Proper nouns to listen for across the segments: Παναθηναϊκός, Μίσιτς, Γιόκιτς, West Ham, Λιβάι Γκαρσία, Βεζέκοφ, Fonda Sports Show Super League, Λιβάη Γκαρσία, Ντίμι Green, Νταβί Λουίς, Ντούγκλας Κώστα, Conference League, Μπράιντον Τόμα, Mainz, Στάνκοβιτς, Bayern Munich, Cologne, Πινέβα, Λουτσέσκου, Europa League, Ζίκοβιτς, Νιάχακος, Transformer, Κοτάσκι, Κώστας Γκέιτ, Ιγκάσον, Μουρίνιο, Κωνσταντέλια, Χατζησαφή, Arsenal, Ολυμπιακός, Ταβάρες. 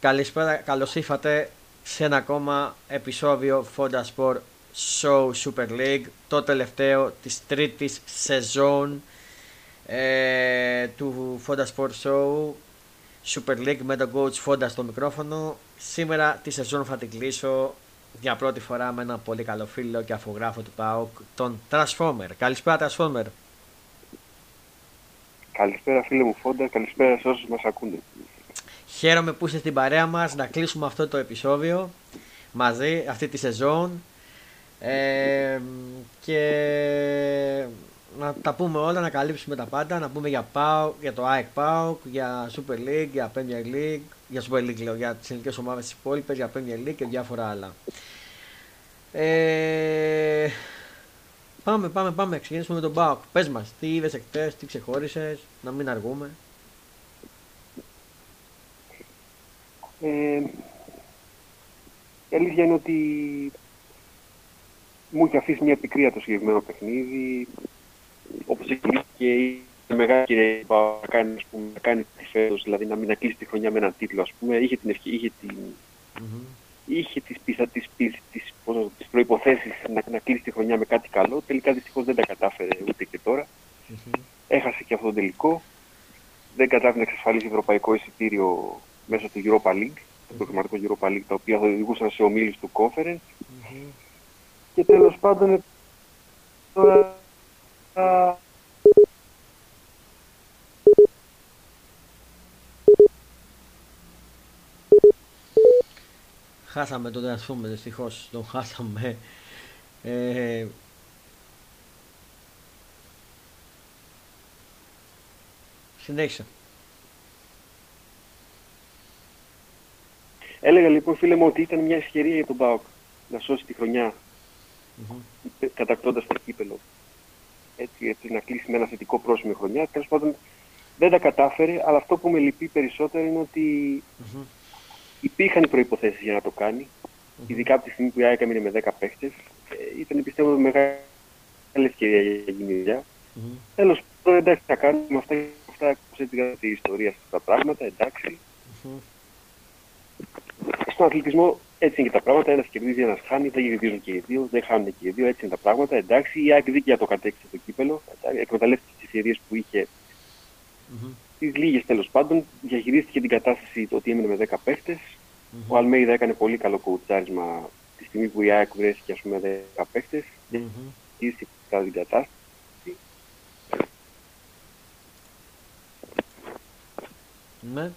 Καλησπέρα, καλώς ήρθατε σε ένα ακόμα επεισόδιο Fonda Sports Show Super League, το τελευταίο της τρίτης σεζόν του Fonda Sports Show Super League με τον coach Fonda στο μικρόφωνο. Σήμερα τη σεζόν θα την κλείσω για πρώτη φορά με ένα πολύ καλό φίλο και αφογράφο του ΠΑΟΚ, τον Transformer. Καλησπέρα Transformer. Καλησπέρα φίλε μου Φόντα, καλησπέρα σε όσους μας ακούνε. Χαίρομαι που είστε στην παρέα μας να κλείσουμε αυτό το επεισόδιο μαζί, αυτή τη σεζόν και να τα πούμε όλα, να καλύψουμε τα πάντα, να πούμε για ΠΑΟΚ, για το ΑΕΚ ΠΑΟΚ, για Super League, για Premier League, για Super League λέω, για τις ελληνικές ομάδες τις υπόλοιπες, για Premier League και διάφορα άλλα. Πάμε, ξεκινήσουμε με τον ΠΑΟΚ. Πες μας, τι είδες εκτές, τι ξεχώρισες, να μην αργούμε. Η αλήθεια είναι ότι μου είχε αφήσει μια πικρία το συγκεκριμένο παιχνίδι. Όπως και η μεγάλη κυρία ΠΑΟΚ να κάνει φέτος, δηλαδή να μην κλείσει τη χρονιά με έναν τίτλο, ας πούμε, είχε την ευκαιρία, είχε τις προϋποθέσεις να κλείσει τη χρονιά με κάτι καλό. Τελικά δυστυχώς δεν τα κατάφερε ούτε και τώρα. Έχασε και αυτό το τελικό. Δεν κατάφερε να εξασφαλίσει ευρωπαϊκό εισιτήριο μέσω του Europa League, του προκριματικού Europa League, τα οποία θα οδηγούσαν σε ομίλους του Conference. Και τέλος πάντων τώρα... Χάσαμε τον Transformer, δυστυχώς τον χάσαμε. Συνέχισε. Έλεγα λοιπόν φίλε μου ότι ήταν μια ευκαιρία για τον ΠΑΟΚ να σώσει τη χρονιά κατακτώντας το κύπελλο. Έτσι να κλείσει με ένα θετικό πρόσημο χρονιά. Τέλος πάντων δεν τα κατάφερε, αλλά αυτό που με λυπεί περισσότερο είναι ότι... Υπήρχαν οι προϋποθέσεις για να το κάνει, ειδικά από τη στιγμή που η ΑΕΚ έμεινε με 10 παίχτες. Ήταν πιστεύω μεγάλη ευκαιρία για γίνει δουλειά. Τέλος πάντων, εντάξει, θα κάνουμε αυτά και αυτά τη ιστορία στα πράγματα, εντάξει. Στον αθλητισμό έτσι είναι και τα πράγματα. Ένας κερδίζει, ένας χάνει, δεν κερδίζουν και οι δύο, δεν χάνουν και οι δύο, έτσι είναι τα πράγματα. Εντάξει, η ΑΕΚ δίκαια το κατέκτησε το κύπελλο, εκμεταλλεύτηκε τις ευκαιρίες που είχε. Τις λίγες τέλος πάντων, διαχειρίστηκε την κατάσταση ότι έμεινε με 10 παίχτες. Ο Αλμέιδα έκανε πολύ καλό κουτσάρισμα τη στιγμή που η ΑΕΚ βρέθηκε, ας πούμε, 10 παίχτες. Διαχειρίστηκε την κατάσταση. Ναι.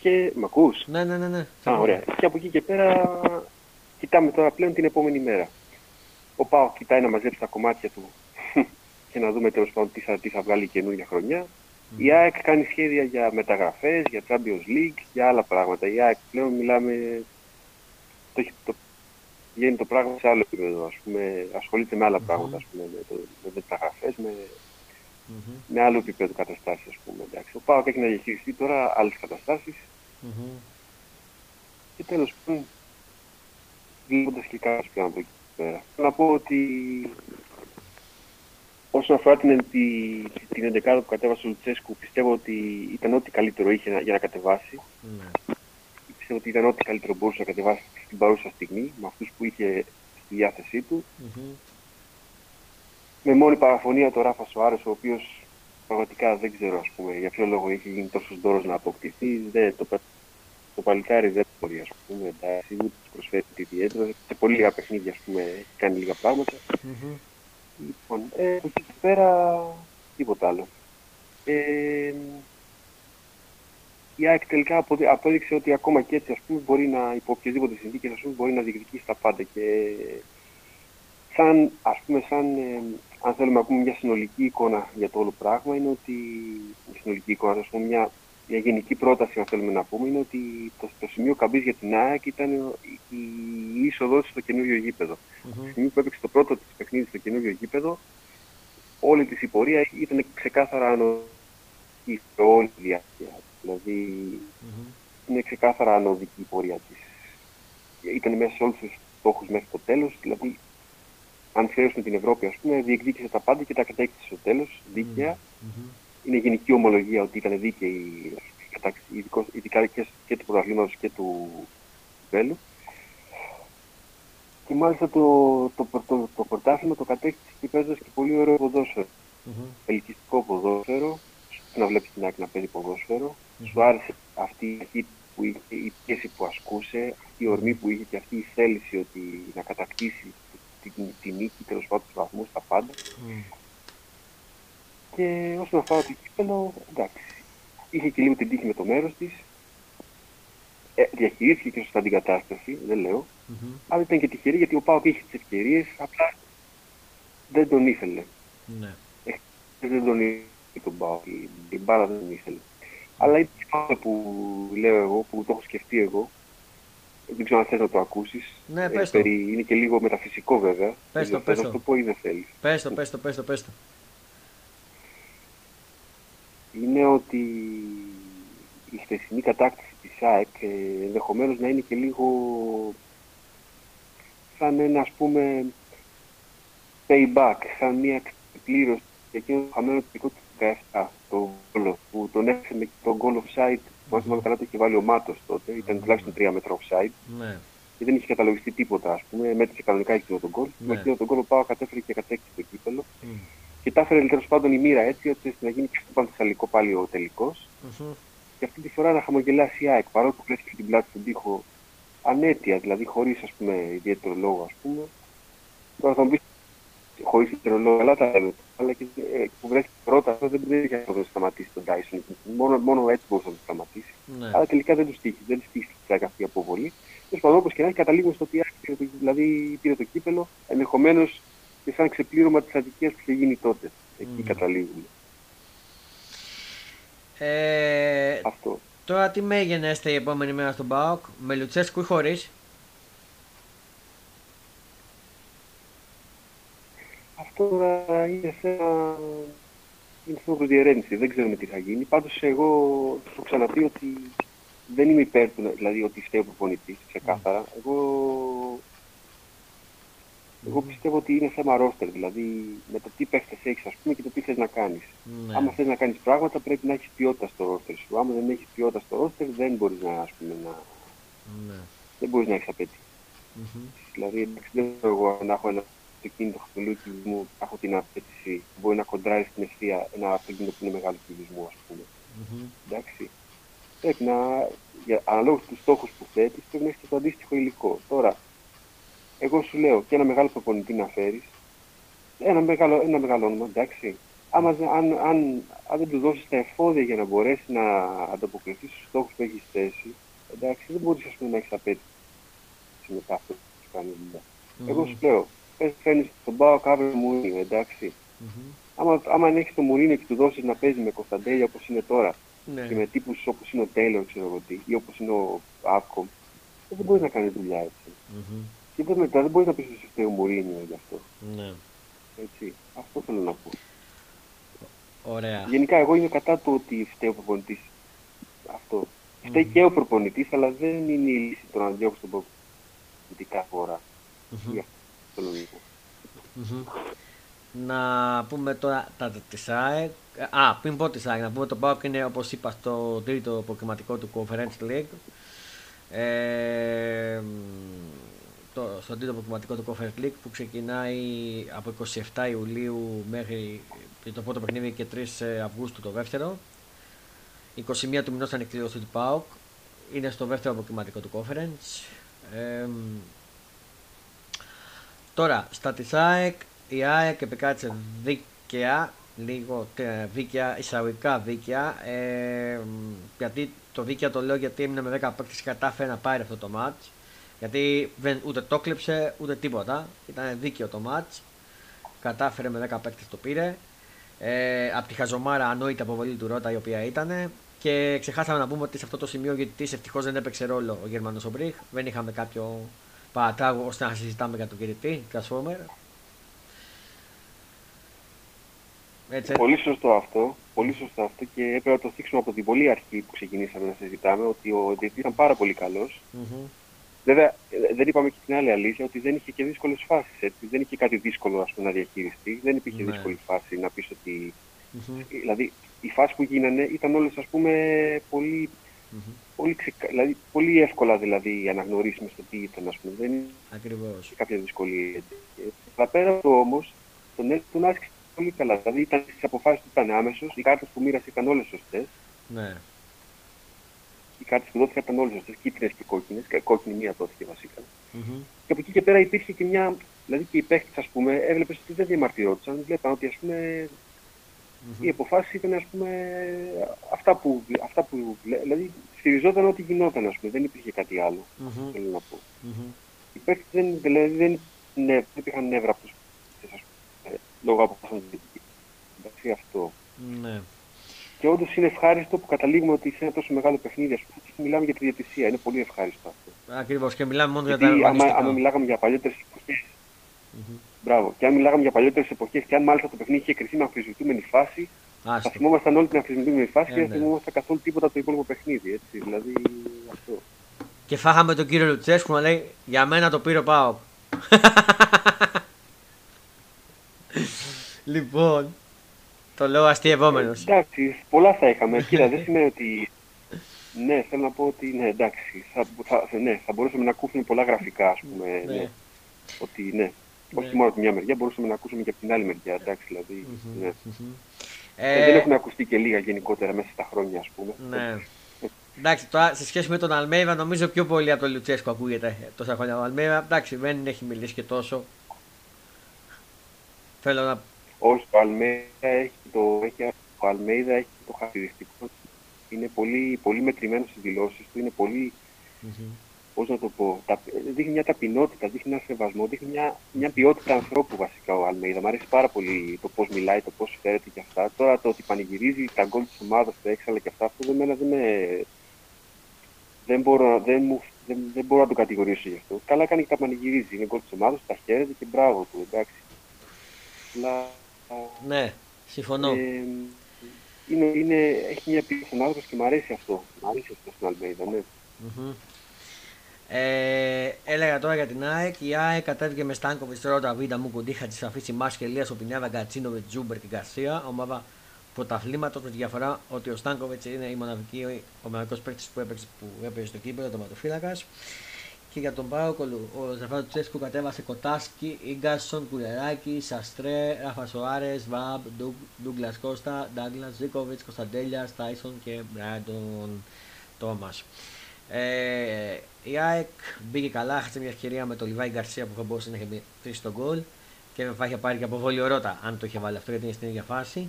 Και μ' ακούς? Ναι. Ωραία. Και από εκεί και πέρα κοιτάμε τώρα πλέον την επόμενη μέρα. Ο ΠΑΟΚ κοιτάει να μαζέψει τα κομμάτια του και να δούμε τέλος πάντων τι θα βγάλει η καινούργια χρονιά. Η ΑΕΚ κάνει σχέδια για μεταγραφές, για Champions League, για άλλα πράγματα. Η ΑΕΚ πλέον μιλάμε... Βγαίνει το πράγμα σε άλλο επίπεδο, ας πούμε, ασχολείται με άλλα πράγματα, ας πούμε, με μεταγραφές, με άλλο επίπεδο καταστάσεις, ας πούμε. Εντάξει. Ο ΠΑΟΚ έχει να διαχειριστεί τώρα άλλες καταστάσεις. Και τέλος πάντων, βλέποντας και κάποιες πλέον από εκεί πέρα. Να πω ότι... Όσον αφορά την εντεκάδα που κατέβασε ο Λουτσέσκου, πιστεύω ότι ήταν ό,τι καλύτερο είχε για να κατεβάσει. Πιστεύω ότι ήταν ό,τι καλύτερο μπορούσε να κατεβάσει στην παρούσα στιγμή, με αυτούς που είχε στη διάθεσή του. Με μόνη παραφωνία το Ράφας ο Άρης, ο οποίος πραγματικά δεν ξέρω, ας πούμε, για ποιο λόγο είχε γίνει τόσο ντόρος να αποκτηθεί. Το παλικάρι δεν μπορεί, ας πούμε, εντάξει, ούτε τους προσφέρει τη ιδιαίτερα. Σε πολύ λίγα παιχνίδια, ας πούμε, έχει κάνει λίγα πράγματα. Λοιπόν, εκεί πέρα τίποτα άλλο. Η ΑΕΚ τελικά απέδειξε ότι ακόμα και έτσι, ας πούμε, μπορεί να, υπό οποιασδήποτε συνθήκες, ας πούμε, μπορεί να διεκδικήσει τα πάντα. Και σαν, ας πούμε, αν θέλουμε να πούμε μια συνολική εικόνα για το όλο πράγμα, είναι ότι, συνολική εικόνα, ας πούμε, μια γενική πρόταση, αν θέλουμε να πούμε, είναι ότι το σημείο καμπής για την ΑΕΚ ήταν η είσοδος στο καινούριο γήπεδο. Τη στιγμή που έπαιξε το πρώτο της παιχνίδι στο καινούριο γήπεδο, όλη της η πορεία ήταν ξεκάθαρα ανωδική σε όλη τη διάρκεια. Δηλαδή, είναι ξεκάθαρα ανωδική η πορεία της. Ήταν μέσα σε όλους τους στόχους μέχρι το τέλος. Δηλαδή, αν χρέωσαν την Ευρώπη, ας πούμε, διεκδίκησε τα πάντα και τα κατέκτησε στο τέλος, δίκαια. Mm-hmm. Είναι γενική ομολογία ότι ήταν δίκαιη, ειδικά και του πρωταθλήματος και του Βέλου. Και μάλιστα το πρωτάθλημα το κατέκτησε και παίζοντας και πολύ ωραίο ποδόσφαιρο. Mm-hmm. Ελκυστικό ποδόσφαιρο, να βλέπεις την άκρη να παίζει ποδόσφαιρο. Mm-hmm. Σου άρεσε αυτή η αρχή που είχε, η πίεση που ασκούσε, αυτή η ορμή που είχε και αυτή η θέληση ότι να κατακτήσει τη νίκη, τέλος πάντων τους βαθμούς, τα πάντα. Mm. Και όσον αφορά το κύπελλο, εντάξει, είχε και λίγο την τύχη με το μέρος της, διαχειρίστηκε και σωστά την κατάσταση, δεν λέω, αλλά ήταν και τυχερή γιατί ο ΠΑΟΚ είχε τις ευκαιρίες, απλά δεν τον ήθελε. Ναι. Δεν τον ήθελε τον ΠΑΟΚ, την μπάλα δεν τον ήθελε. Αλλά είναι αυτό που λέω εγώ, που το έχω σκεφτεί εγώ, δεν ξέρω αν θες να το ακούσεις. Ναι, πες το. Είναι και λίγο μεταφυσικό βέβαια. Πες το, πες το. Να το πω ή δεν θέλεις. Πες το. Είναι ότι η χθεσινή κατάκτηση της ΑΕΚ ενδεχομένως να είναι και λίγο σαν ένα, ας πούμε, payback, σαν μια πλήρωση για εκείνο το χαμένο τελικό του 17, το γκολ που τον έφερε με τον goal offside. Μάλιστα, μάλλον καλά το είχε βάλει ο Μάτος τότε, ήταν τουλάχιστον 3 μέτρα offside. Ναι. Και δεν είχε καταλογιστεί τίποτα, ας πούμε. Μέτρησε κανονικά εκείνο τον γκολ. Ναι. Με εκείνο τον γκολ ο ΠΑΟΚ κατέφερε και κατέκτησε το κύπελλο. Mm. Και τα έφερε τέλος πάντων η μοίρα έτσι, ώστε να γίνει πιο πανθεσσαλικό πάλι ο τελικός. Mm-hmm. Και αυτή τη φορά να χαμογελάσει η ΑΕΚ, παρόλο που κλέφτηκε την πλάτη στον τοίχο ανέτεια, δηλαδή χωρίς, ας πούμε, ιδιαίτερο λόγο, ας πούμε. Τώρα θα μου πεις, χωρίς ιδιαίτερο λόγο, αλλά τα λέμε. Αλλά και που βρέθηκε πρώτα, δεν είχε να το σταματήσει τον Τάισον. Μόνο έτσι μπορούσε να το σταματήσει. Ναι. Αλλά τελικά δεν του τύχει, δεν του τύχει αυτή η αποβολή. Τέλος πάντων, όπως και να έχει, καταλήγουμε στο ότι δηλαδή, πήρε το κύπελλο, ενδεχομένως και σαν ξεπλήρωμα της αδικίας που είχε γίνει τότε. Εκεί καταλήγουμε. Αυτό. Τώρα τι μέγενε η επόμενη μέρα στον ΠΑΟΚ, με Λουτσέσκου ή χωρίς? Αυτό είναι θέμα προς διερεύνηση. Δεν ξέρουμε τι θα γίνει. Πάντως εγώ το ξαναπεί ότι δεν είμαι υπέρ του, δηλαδή ότι φταίει ο προπονητής, ξεκάθαρα. Εγώ πιστεύω ότι είναι θέμα ρόστερ, δηλαδή με το τι παίχτες έχεις, ας πούμε, και το τι θες να κάνεις. Ναι. Άμα θες να κάνεις πράγματα πρέπει να έχεις ποιότητα στο ρόστερ σου. Άμα δεν έχεις ποιότητα στο ρόστερ δεν μπορείς να, ας πούμε, να... Ναι. Δεν μπορείς να έχεις απέτηση. Δηλαδή δεν μπορώ εγώ να έχω ένα αυτοκίνητο χαμηλού κυβισμού, έχω την απέτηση, μπορεί να κοντράρει στην ευθεία ένα αυτοκίνητο που είναι μεγάλο κυβισμό, ας πούμε. Εντάξει. Πρέπει να, αναλόγως τους στόχους που θέτεις, πρέπει να έχεις και το αντίστοιχο υλικό. Τώρα, εγώ σου λέω και ένα μεγάλο προπονητή να φέρεις, ένα μεγάλο όνομα, εντάξει. Αν δεν του δώσεις τα εφόδια για να μπορέσει να ανταποκριθεί στους στόχους που έχεις θέσει, εντάξει, δεν μπορείς, ας πούμε, να έχεις απέτηση μετά αυτό που κάνει. Εγώ σου λέω, φέρνεις τον ΠΑΟΚ αύριο Μουρίνιο, εντάξει. Άμα αν έχεις τον Μουρίνιο και του δώσεις να παίζει με Κωνσταντέλια όπως είναι τώρα, ναι, και με τύπους όπως είναι ο Τέιλορ, ξέρω εγώ τι, ή όπως είναι ο Άπκομ, δεν μπορείς να κάνεις δουλειά έτσι. Και μετά δεν μπορείς να πεις ότι φταίει ο Μουρίνιο γι' αυτό. Ναι. Έτσι, αυτό θέλω να πω. Ωραία. Γενικά εγώ είμαι κατά το ότι φταίει ο προπονητής. Αυτό. Φταίει και ο προπονητής, αλλά δεν είναι η λύση το να διώξει τον προπονητή κάθε φορά. Να πούμε τώρα της ΑΕΚ. Α, πριν πω της ΑΕΚ, να πούμε το ΠΑΟΚ είναι, όπως είπα, στο τρίτο αποκριματικό του Conference League. Στο τρίτο αποκριματικό του Conference League που ξεκινάει από 27 Ιουλίου μέχρι το πρώτο παιχνίδι και 3 Αυγούστου το δεύτερο. 21 του μηνός θα είναι κλήρωση του ΠΑΟΚ. Είναι στο δεύτερο αποκριματικό του Conference. Τώρα, στα της ΑΕΚ, η ΑΕΚ επικράτησε δίκαια, λίγο δίκαια, εισαγωγικά δίκαια, γιατί το δίκαια το λέω γιατί έμεινα με 10 παίκτες και κατάφερε να πάρει αυτό το μάτς, γιατί ούτε το κλέψε ούτε τίποτα, ήταν δίκαιο το μάτς, κατάφερε με 10 παίκτες το πήρε, από τη χαζομάρα ανόητη αποβολή του Ρώτα η οποία ήταν, και ξεχάσαμε να πούμε ότι σε αυτό το σημείο γιατί ευτυχώς δεν έπαιξε ρόλο ο Γερμανός ο Μπριχ, δεν είχαμε κάποιο παρατάγω ώστε να συζητάμε για τον κηρυτή, Transformer. Πολύ σωστό αυτό, πολύ σωστό αυτό, και έπρεπε να το θίξουμε από την πολύ αρχή που ξεκινήσαμε να συζητάμε, ότι ο διαιτητής ήταν πάρα πολύ καλός. Βέβαια, δεν είπαμε και στην άλλη αλήθεια ότι δεν είχε και δύσκολες φάσεις. Έτσι. Δεν είχε κάτι δύσκολο ας πούμε, να διαχειριστεί. Δεν υπήρχε δύσκολη φάση να πεις ότι. Δηλαδή, οι φάσεις που γίνανε ήταν όλες ας πούμε πολύ, πολύ, δηλαδή, πολύ εύκολα δηλαδή, αναγνωρίσιμες το τι ήταν. Ας πούμε. Δεν είχε κάποια δυσκολία. Αλλά πέρα από το όμως, τον άσκησε πολύ καλά. Δηλαδή, στις αποφάσεις του ήταν άμεσος, οι κάρτες που μοίρασε ήταν όλες σωστές. Ναι. Οι κάρτες που δόθηκαν ήταν όλες σωστές, κίτρινες και κόκκινες. Κόκκινη μία δόθηκε βασικά. Και από εκεί και πέρα υπήρχε και μια. Δηλαδή και οι παίχτες, ας πούμε, έβλεπες ότι δεν διαμαρτυρόντουσαν. Βλέπαν ότι ας πούμε. Η αποφάση ήταν ας πούμε, αυτά που δηλαδή στηριζόταν ό,τι γινόταν, ας πούμε. Δεν υπήρχε κάτι άλλο. Θέλω να πω. Οι παίκτες δεν υπήρχαν νεύρα από τους παίκτες, λόγω αποφάσεων του διαιτητή. Αυτό. Ναι. Και όντως είναι ευχάριστο που καταλήγουμε ότι σε ένα τόσο μεγάλο παιχνίδι, ας πούμε, μιλάμε για τη διαιτησία. Είναι πολύ ευχάριστο αυτό. Ακριβώς. Και μιλάμε μόνο γιατί, για τα αγωνιστικά. Αν μιλάγαμε για παλιότερες εποχές. Μπράβο. Και αν μιλάγαμε για παλιότερες εποχές και αν μάλιστα το παιχνίδι είχε κριθεί με αμφισβητούμενη φάση, θα θυμόμασταν όλη την αμφισβητούμενη φάση και δεν θυμόμασταν καθόλου τίποτα το υπόλοιπο παιχνίδι. Έτσι. Δηλαδή αυτό. Και φάγαμε τον κύριο Λουτσέσκου να λέει για μένα το πήρε πάω. Λοιπόν, το λέω αστειευόμενος. Εντάξει, πολλά θα είχαμε. Κοίτα, δεν σημαίνει ότι. Ναι, θέλω να πω ότι ναι, εντάξει. Θα μπορούσαμε να ακούσουμε πολλά γραφικά, ας πούμε. Ναι. Ότι ναι. Όχι μόνο από τη μια μεριά, μπορούσαμε να ακούσουμε και από την άλλη μεριά. Εντάξει, δηλαδή, ναι. Δεν έχουν ακουστεί και λίγα γενικότερα μέσα στα χρόνια, ας πούμε. Ναι. Εντάξει, τώρα σε σχέση με τον Αλμέιδα, νομίζω πιο πολύ από τον Λουτσέσκου ακούγεται τόσα χρόνια. Ο Αλμέιδα, εντάξει, δεν έχει μιλήσει και τόσο. Θέλω να. Όχι, ο Αλμέιδα έχει το χαρακτηριστικό ότι είναι πολύ, πολύ μετρημένο στις δηλώσεις του. Είναι πολύ. Πώς να το πω, δείχνει μια ταπεινότητα, δείχνει ένα σεβασμό, δείχνει μια ποιότητα ανθρώπου βασικά ο Αλμέιδα. Μ' αρέσει πάρα πολύ το πώς μιλάει, το πώς φέρεται και αυτά. Τώρα το ότι πανηγυρίζει τα γκολ της ομάδας, τα έξαλα και αυτά, αυτό δεν μπορώ να το κατηγορήσω γι' αυτό. Καλά κάνει και τα πανηγυρίζει. Είναι γκολ της ομάδας, τα χαίρεται και μπράβο του, εντάξει. Αλλά, ναι, συμφωνώ. Έχει μια ποιότητα στον άνθρωπο και μ' αρέσει αυτό. Μ' αρέσει αυτό στον Αλμέιδα, ναι. Έλεγα τώρα για την ΑΕΚ. Η ΑΕΚ κατέβηκε με Στάνκοβιτς, Ρότα, Βίντα, Μουκουντίχα, Τσαφίτσι, Μάσκελια, Σοπινέβα, Γκατσίνο, Τζούμπερ και Γκαρσία. Ομάδα πρωταθλήματος με τη διαφορά ότι ο Στάνκοβιτς είναι ο μοναδικός παίκτης που έπαιζε στο κήπεδο, τερματοφύλακας. Και για τον ΠΑΟΚ, ο Ζαφάρου Τσέσκου κατέβασε Κοτάσκι, Ιγκάσον, Κουλεράκη, Σαστρέ, Ράφα Σοάρες, Βαμπ, Ντούγκλας Κώστα, Ντάγκλας, Ζίκοβιτς, Κωνσταντέλια, Τάισον και Μπράιντον Τόμα. Η ΑΕΚ μπήκε καλά, έχασε μια ευκαιρία με τον Λιβάη Γκαρσία που θα μπορούσε να είχε τρίσει τον γκολ και θα είχε πάρει και αποβόλιο Ρότα αν το είχε βάλει αυτό γιατί είναι στην ίδια φάση.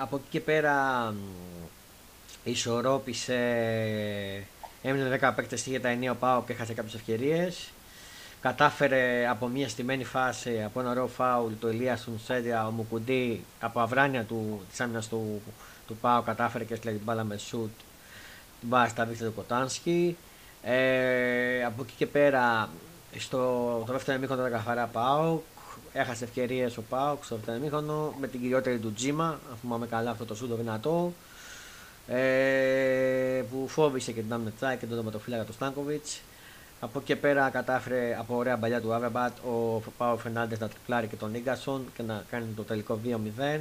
Από εκεί και πέρα ισορρόπησε, έμεινε 10 παίκτες για τα 9 ο ΠΑΟΚ και έχασε κάποιες ευκαιρίες. Κατάφερε από μια στημένη φάση, από ένα ρο φάουλ, το Ηλίασον Σέντια, ο Μουκουντί από αυράνια της άμυνας του ΠΑΟΚ κατάφερε και έστειλε την μπάλα με σουτ. Την μπάλα στα βίχτια του Κοτάνσκι. Από εκεί και πέρα, στο δεύτερο ημίχρονο ήταν καθαρά ΠΑΟΚ. Έχασε ευκαιρίες ο ΠΑΟΚ στο δεύτερο ημίχρονο με την κυριότερη του Τζίμα. Αν θυμάμαι καλά, αυτό το σούτο δυνατό. Που φόβησε και την άμυνα της ΑΕΚ και τον τερματοφύλακα του Στάνκοβιτς. Από εκεί και πέρα, κατάφερε από ωραία μπαλιά του Άβραμπατ ο Πάο Φερνάντες να τριπλάρει και τον Ιγκάσον και να κάνει το τελικό 2-0.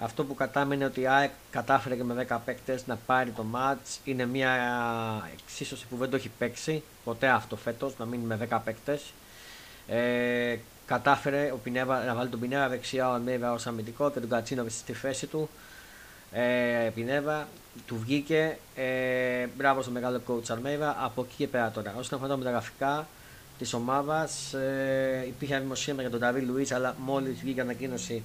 Αυτό που κατάμενε ότι η ΑΕΚ κατάφερε και με 10 παίκτες να πάρει το μάτς. Είναι μια εξίσωση που δεν το έχει παίξει ποτέ αυτό φέτος, να μείνει με 10 παίκτες. Κατάφερε να βάλει τον Πινέβα δεξιά, ο Αλμέιδα ως αμυντικό και τον Κατσίνοβιτς στη θέση του. Πινέβα, του βγήκε. Μπράβο στο μεγάλο coach Αλμέιδα. Από εκεί και πέρα τώρα. Όσον αφορά τα γραφικά της ομάδας, υπήρχε δημοσίευμα για τον Νταβί Λουίς, αλλά μόλις βγήκε ανακοίνωση.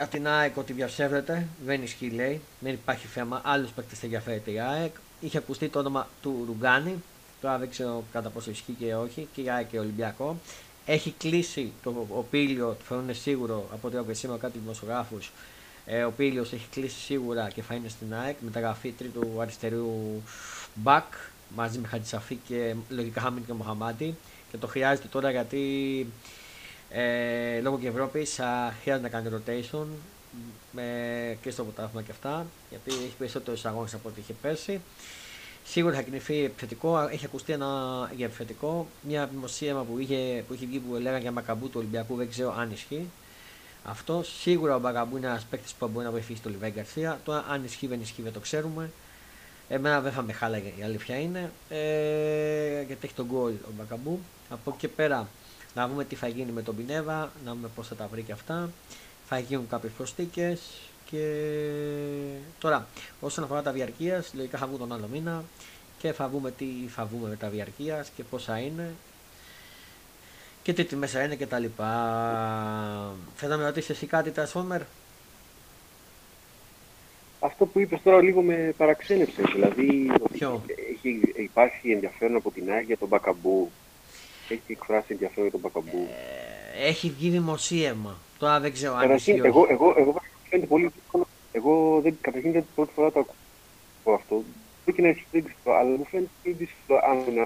Από την ΑΕΚ ότι διαψεύδεται, δεν ισχύει λέει, δεν υπάρχει θέμα, άλλους παίκτες ενδιαφέρεται η ΑΕΚ. Είχε ακουστεί το όνομα του Ρουγκάνη, τώρα δεν ξέρω κατά πόσο ισχύει και όχι, και η ΑΕΚ και Ολυμπιακό. Έχει κλείσει ο Πήλιο, το φαίνουν σίγουρο από ό,τι άκουσα σήμερα κάτι δημοσιογράφους. Ο Πήλιος έχει κλείσει σίγουρα και θα είναι στην ΑΕΚ, μεταγραφή τρίτου αριστερού μπακ μαζί με Χατζησαφή και λογικά Χάμιν και Μοχαμάντη. Και το χρειάζεται τώρα γιατί. Λόγω και Ευρώπης χρειάζεται να κάνει rotation και στο ποτάθμα και αυτά, γιατί έχει περισσότερους αγώνες από ό,τι είχε πέρσι. Σίγουρα θα κινηθεί επιθετικό. Έχει ακουστεί για επιθετικό. Μια δημοσίευμα που είχε βγει που έλεγαν για Μπακαμπού του Ολυμπιακού, δεν ξέρω αν ισχύει αυτό. Σίγουρα ο Μπακαμπού είναι ένα παίκτη που μπορεί να βοηθήσει τον Λιβάη Γκαρσία. Τώρα, αν ισχύει δεν ισχύει, δεν το ξέρουμε. Εμένα δεν θα με χάλαγε, η αλήθεια είναι. Γιατί έχει τον γκολ ο Μπακαμπού. Από εκεί και πέρα να δούμε τι θα γίνει με τον Πινέβα, να δούμε πώ θα τα βρει και αυτά. Θα γίνουν κάποιε προσθήκε. Και τώρα, όσον αφορά τα διαρκείας, λογικά θα βγουν τον άλλο μήνα και θα βγούμε τι θα βγούμε με τα διαρκείας και πόσα είναι και τι τιμές είναι και τα λοιπά. Θες να με ρωτήσεις εσύ κάτι, Transformer? Αυτό που είπες τώρα λίγο με παραξένεψε, δηλαδή υπάρχει ενδιαφέρον από την ΑΕΚ για τον Μπακαμπού. Έχει εκφράσει ενδιαφέρον για τον Μπακαμπού. Έχει βγει δημοσίευμα. Τώρα δεν ξέρω αν ισχύει. Εγώ καταρχήν δεν την πρώτη φορά το ακούω αυτό. Μπορεί να έχει δύσκολο, αλλά μου φαίνεται πολύ δύσκολο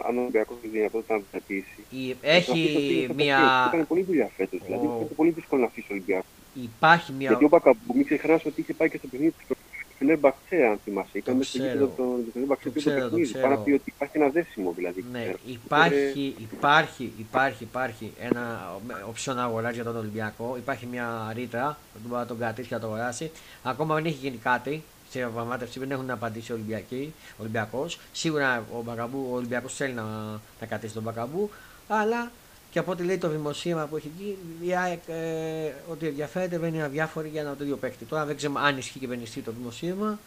αν ο Ολυμπιακός έχει δυνατότητα να το κρατήσει. Έχει μια. Έκανε πολύ δουλειά φέτος. Δηλαδή είναι πολύ δύσκολο να αφήσει ο Ολυμπιακός. Υπάρχει μια. Γιατί ο Μπακαμπού, μην ξεχνάς ότι είχε πάει και στο παιχνίδι του Φενέρμπαχτσε, αν θυμάσαι. Ήταν στο γήπεδο του Φενέρμπαχτσε και το παιχνίδι. Πάνω πει ότι υπάρχει ένα δέσιμο δηλαδή. Ναι, υπάρχει ένα οψιόν αγοράς για τον Ολυμπιακό. Υπάρχει μια ρήτρα που μπορεί να τον κρατήσει και να τον αγοράσει. Ακόμα δεν έχει γίνει κάτι. Σε διαπραγμάτευση δεν έχουν απαντήσει ο Ολυμπιακός. Σίγουρα ο Ολυμπιακός θέλει να κρατήσει τον Μπακαμπού. Αλλά και από ό,τι λέει το δημοσίευμα που έχει βγει, η ΑΕΚ ότι ενδιαφέρεται δεν είναι αδιάφορη για ένα τέτοιο παίκτη. Τώρα δεν ξέρουμε αν ισχύει και δεν ισχύει το δημοσίευμα.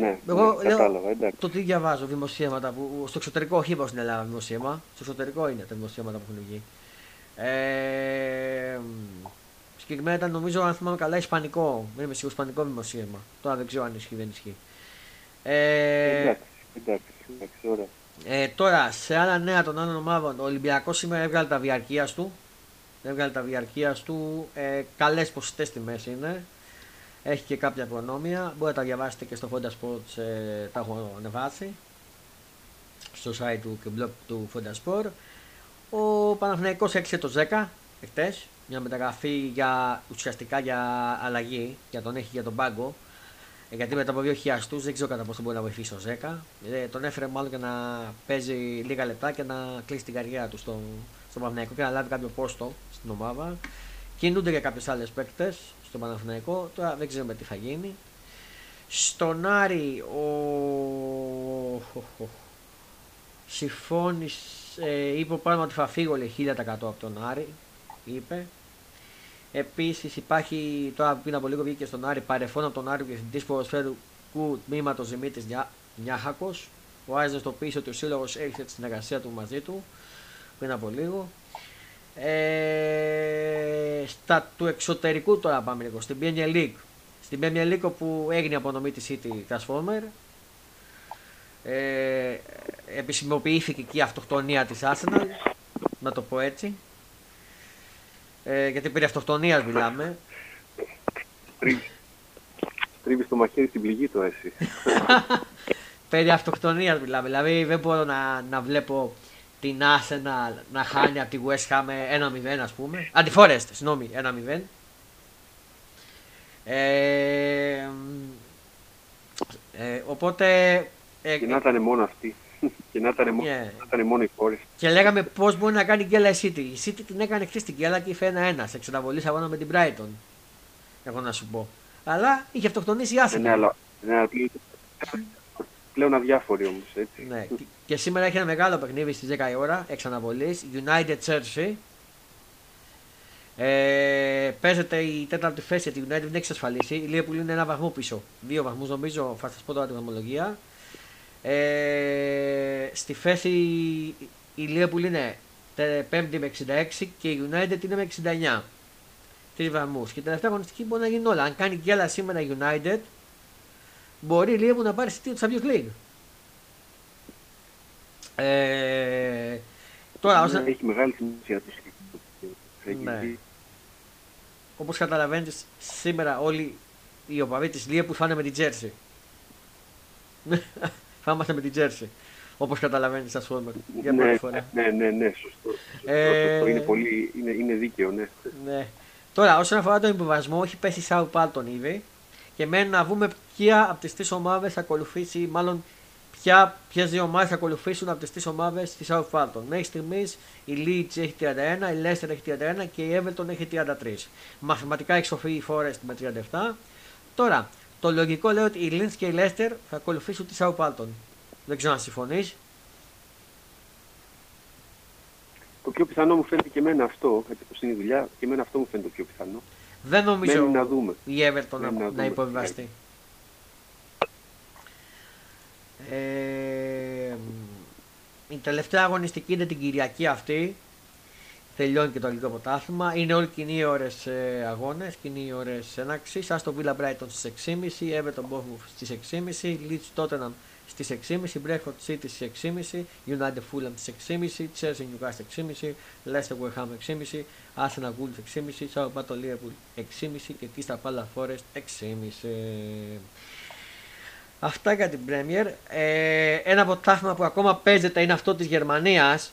Ναι, εγώ λέω κατάλαβα, το ότι διαβάζω δημοσίευματα που στο εξωτερικό, όχι είπα στην Ελλάδα δημοσίευμα, στο εξωτερικό είναι τα δημοσίευματα που έχουν βγει. Συγκεκριμένα ήταν, νομίζω, αν θυμάμαι καλά, ισπανικό. Δεν είμαι σίγουρος, ισπανικό δημοσίευμα. Τώρα δεν ξέρω αν ισχύει ή δεν ισχύει. Εντάξει, ωραία. Τώρα, σε άλλα νέα των άλλων ομάδων, ο Ολυμπιακός σήμερα έβγαλε τα διαρκείας του. Καλές ποσοστές τιμές είναι. Έχει και κάποια προνόμια. Μπορείτε να τα διαβάσετε και στο Fonda Sports, τα έχω ανεβάσει. Στο site του και blog του Fonda Sport. Ο Παναθηναϊκός έξε το 10 εχθές. Μια μεταγραφή ουσιαστικά για αλλαγή. Για τον έχει για τον πάγκο. Γιατί μετά από δύο χιαστούς δεν ξέρω κατά πόσο μπορεί να βοηθήσει ο Ζέκα. Τον έφερε μάλλον για να παίζει λίγα λεπτά και να κλείσει την καριέρα του στο Παναθηναϊκό και να λάβει κάποιο πόστο στην ομάδα. Κινούνται για κάποιες άλλες παίκτες στο Παναθηναϊκό. Τώρα δεν ξέρουμε τι θα γίνει. Στον Άρη ο συμφώνησε, είπε ο Πάλμα ότι θα φύγω 1000% από τον Άρη. Είπε. Επίσης υπάρχει, τώρα πριν από λίγο βγήκε στον Άρη, παρεφών από τον Άρη και διευθυντής ποδοσφαιρικού τμήματος Δημήτρης Νιάχακος. Ο Άρης δεστοποίησε ότι ο σύλλογος έρχεται τη συνεργασία του μαζί του πριν από λίγο. Στα του εξωτερικού τώρα πάμε λίγο, στην Premier League. Στην Premier League όπου έγινε απονομή τη City Transformer. Επισημοποιήθηκε και η αυτοκτονία της Arsenal, να το πω έτσι. Γιατί περί αυτοκτονίας μιλάμε. Τρίβεις το μαχαίρι στην πληγή του, εσύ. Περί αυτοκτονίας μιλάμε. Δηλαδή δεν μπορώ να βλέπω την Arsenal να χάνει από τη West Ham 1-0, ας πούμε. Αντιφόρεστε, συγγνώμη, 1-0. Οπότε... και να ήταν μόνο αυτή. Και να ήταν μόνο η Forest. Και λέγαμε πώς μπορεί να κάνει γκέλα η City. Η City την έκανε χθες την γκέλα και είχε 1-1 σε εξαναβολή αγώνα με την Brighton. Εγώ να σου πω. Αλλά είχε αυτοκτονήσει η Arsenal. Ναι, πλέον αδιάφοροι όμως, έτσι. Ναι. Και σήμερα έχει ένα μεγάλο παιχνίδι στις 10 η ώρα εξαναβολής. United Chelsea. Παίζεται η τέταρτη θέση γιατί η United δεν έχει εξασφαλίσει. Η Liverpool είναι ένα βαθμό πίσω. 2 βαθμούς νομίζω, θα σας πω τώρα τη βαθμολογία. Στη θέση η Liverpool είναι 5η με 66 και η United είναι με 69. 3 βαθμούς. Και τελευταία αγωνιστική μπορεί να γίνει όλα. Αν κάνει γκέλα σήμερα η United, μπορεί η Liverpool να πάρει στη τίτλο του Champions League. Τώρα, όσα... Έχει μεγάλη σημασία το σχέδιο. Ναι. Όπως καταλαβαίνετε, σήμερα όλοι οι οπαδοί της Liverpool θα είναι με την Jersey. Θα είμαστε με την Τζέρση, όπως καταλαβαίνεις, ας πούμε, για πρώτη φορά. Ναι, σωστό. Είναι δίκαιο, ναι. Τώρα, όσον αφορά τον υποβασμό, έχει πέσει Southampton ήδη και μένει να δούμε ποια από τις τρεις ομάδες θα ακολουθήσει, μάλλον ποιες δύο ομάδες θα ακολουθήσουν από τις τρεις ομάδες της Southampton. Μέχρι στιγμής η Leeds έχει 31, η Leicester έχει 31 και η Everton έχει 33. Μαθηματικά εξοφεί η Forest με 37. Τώρα, το λογικό λέει ότι η Leeds και η Leicester θα ακολουθήσουν τη Southampton. Δεν ξέρω αν συμφωνείς. Το πιο πιθανό μου φαίνεται και εμένα αυτό, έτσι όπως είναι η δουλειά, και εμένα αυτό μου φαίνεται το πιο πιθανό. Δεν νομίζω να δούμε. Η Everton να υποβιβαστεί. Η τελευταία αγωνιστική είναι την Κυριακή αυτή. Τελειώνει και το Αγγλικό Πρωτάθλημα. Είναι όλοι κοινοί ώρες αγώνες, κοινοί ώρες έναξης. Άστον Βίλα Μπράιντον στις 6.30, Everton Bournemouth στις 6.30, Leeds Tottenham στις 6.30, Brentford City στις 6.30, United Fulham στις 6.30, Chelsea Newcastle 6.30, Leicester West Ham 6.30, Arsenal Wolves 6.30, Southampton Liverpool 6.30 και Crystal Palace Forest 6.30. Αυτά για την Premier. Ένα πρωτάθλημα που ακόμα παίζεται είναι αυτό της Γερμανίας.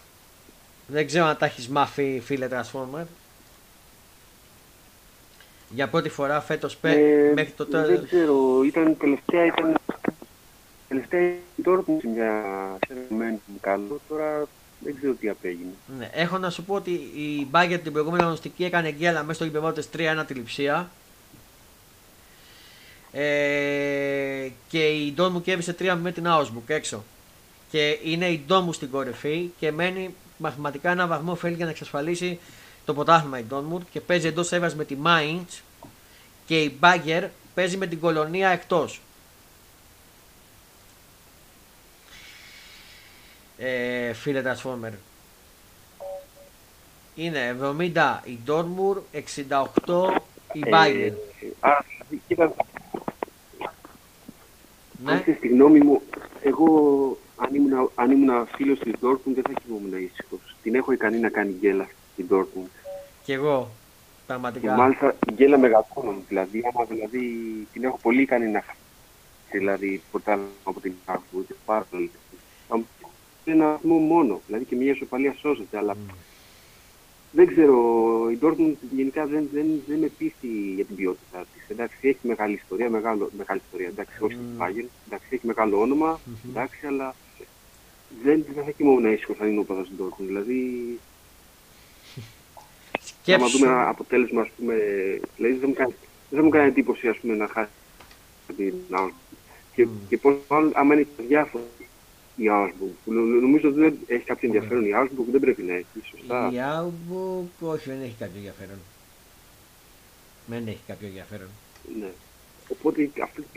Δεν ξέρω αν τα έχεις μάθει, φίλε Transformer. Για πρώτη φορά φέτος μέχρι το τέλος. Δεν ξέρω, τελευταία η Dortmund μια σερβιμένη που καλό, τώρα δεν ξέρω τι απέγινε. Ναι, έχω να σου πω ότι η Bayern την προηγούμενη αγωνιστική έκανε γκέλα μέσα στο γήπεδο της 3-1 τη Λειψία. Και η Dortmund κέρδισε 3-0 με την Augsburg έξω. Και είναι η Dortmund στην κορυφή και μένει μαθηματικά ένα βαθμό φέλη για να εξασφαλίσει το πρωτάθλημα η Dortmund και παίζει εντός έδρας με τη Mainz και η Bayern παίζει με την Κολονία εκτός. Φίλε Transformer, είναι 70 η Dortmund, 68 η Bayern. Ναι. Στη γνώμη μου, εγώ αν ήμουν φίλος της Dortmund δεν θα κοιμόμουν ήσυχος. Την έχω ικανή να κάνει γκέλα στην Dortmund. Κι εγώ, πραγματικά. Και μάλιστα γκέλα μεγαλώνω, δηλαδή, άμα δηλαδή την έχω πολύ ικανή να χάσει. Δηλαδή, πορτάλω από την Άρφου και πάρα πολύ. Ένα βαθμό μόνο, δηλαδή και μια ισοπαλία σώζεται, αλλά δεν ξέρω, η Dortmund γενικά δεν με πείθει για την ποιότητά της, εντάξει, έχει μεγάλη ιστορία, εντάξει, όχι την Bayern, εντάξει, έχει μεγάλο όνομα, εντάξει, αλλά δεν θα κοιμόμουν ήσυχος αν είναι ο παδός στην Dortmund, δηλαδή, άμα δούμε ένα αποτέλεσμα, ας πούμε, δηλαδή δεν μου κάνει εντύπωση, ας πούμε, να χάσει την Augsburg, και πόσο μάλλον, άμα είναι διάφορα, η Augsburg. Νομίζω ότι δεν έχει κάποιο ενδιαφέρον. Η Augsburg δεν πρέπει να έχει, σωστά. Η Augsburg, όχι, δεν έχει κάποιο ενδιαφέρον. Δεν έχει κάποιο ενδιαφέρον. Ναι. Οπότε αυτό το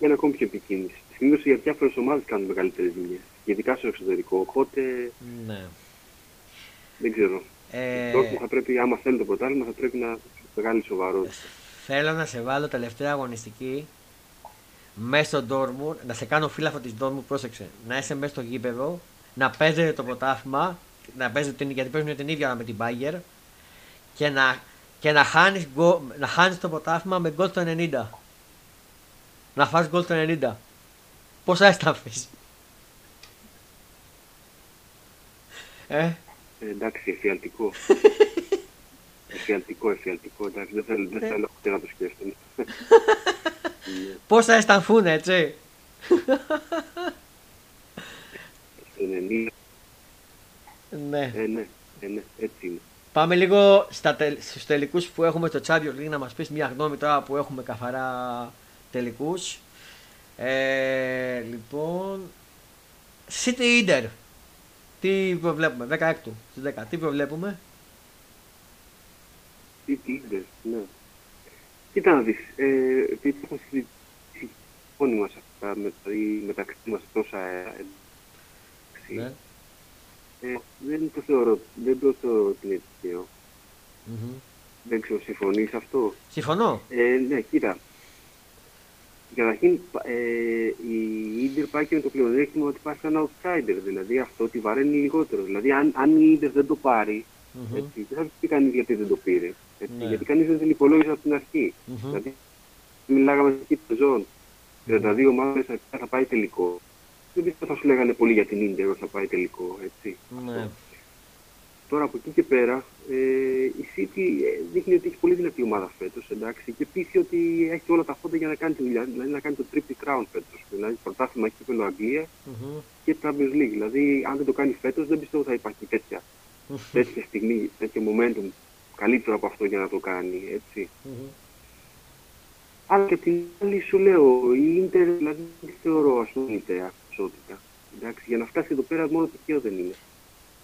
κάνει ακόμη πιο επικίνδυνο. Συνήθως για διάφορες ομάδες κάνουν μεγαλύτερες ζημιές. Ειδικά στο εξωτερικό. Οπότε. Ναι. Δεν ξέρω. Θα πρέπει, άμα θέλει το πρωτάθλημα, θα πρέπει να μεγάλη σοβαρότητα. Θέλω να σε βάλω τελευταία αγωνιστική. Μέσα στο Dortmund, να σε κάνω φίλαθο της Dortmund, πρόσεξε. Να είσαι μέσα στο γήπεδο, να παίζετε το πρωτάθλημα, γιατί παίζουν την ίδια με την Bayern και να χάνεις το πρωτάθλημα με γκολ στο 90. Να φας γκολ στο 90. Πώς θα αισθανθείς? Εντάξει, εφιαλτικό. Εφιαλτικό, εντάξει, δεν θέλω ούτε να το σκέφτομαι. Πώς θα αισθανθούν, έτσι. Ναι, έτσι είναι. Πάμε λίγο στους τελικούς που έχουμε στο Champions League, να μας πεις μια γνώμη τώρα που έχουμε καθαρά τελικούς. Λοιπόν, City Inter. Τι προβλέπουμε, 16 στις 10, τι προβλέπουμε? City Inter, ναι. Κοίτα να δεις, επειδή έχουμε συζητήσει μόνοι μας αυτά, μεταξύ μας τόσα δεν το θεωρώ ότι είναι τυχαίο. Δεν ξέρω, συμφωνείς αυτό? Συμφωνώ. Ναι, κοίτα. Καταρχήν, η Ίντερ πάει και με το πλεονέκτημα ότι πάει σαν outsider, δηλαδή αυτό τη βαραίνει λιγότερο. Δηλαδή, αν η Ίντερ δεν το πάρει, έτσι, δεν θα πει κανείς γιατί δεν το πήρε. Έτσι, ναι. Γιατί κανείς δεν την υπολόγιζε από την αρχή. Δηλαδή, μιλάγαμε στην αρχή τη σεζόν, 32 ομάδες θα πάει τελικό. Δεν πιστεύω θα σου λέγανε πολύ για την Ίντερ, θα πάει τελικό. Έτσι. Ναι. Τώρα από εκεί και πέρα, η City δείχνει ότι έχει πολύ δυνατή ομάδα φέτος, εντάξει, και πείθει ότι έχει όλα τα φόντα για να κάνει τη δουλειά, δηλαδή να κάνει το Triple Crown φέτος, δηλαδή πρωτάθλημα και κύπελλο Αγγλίας και Champions League. Δηλαδή, αν δεν το κάνει φέτος, δεν πιστεύω θα υπάρχει τέτοια στιγμή, τέτοιο momentum καλύτερο από αυτό για να το κάνει, έτσι. Αλλά και την άλλη σου λέω, η Inter, δηλαδή, θεωρώ ασφαλήτερα ποσότητα, εντάξει, για να φτάσει εδώ πέρα μόνο τυχαίο δεν είναι.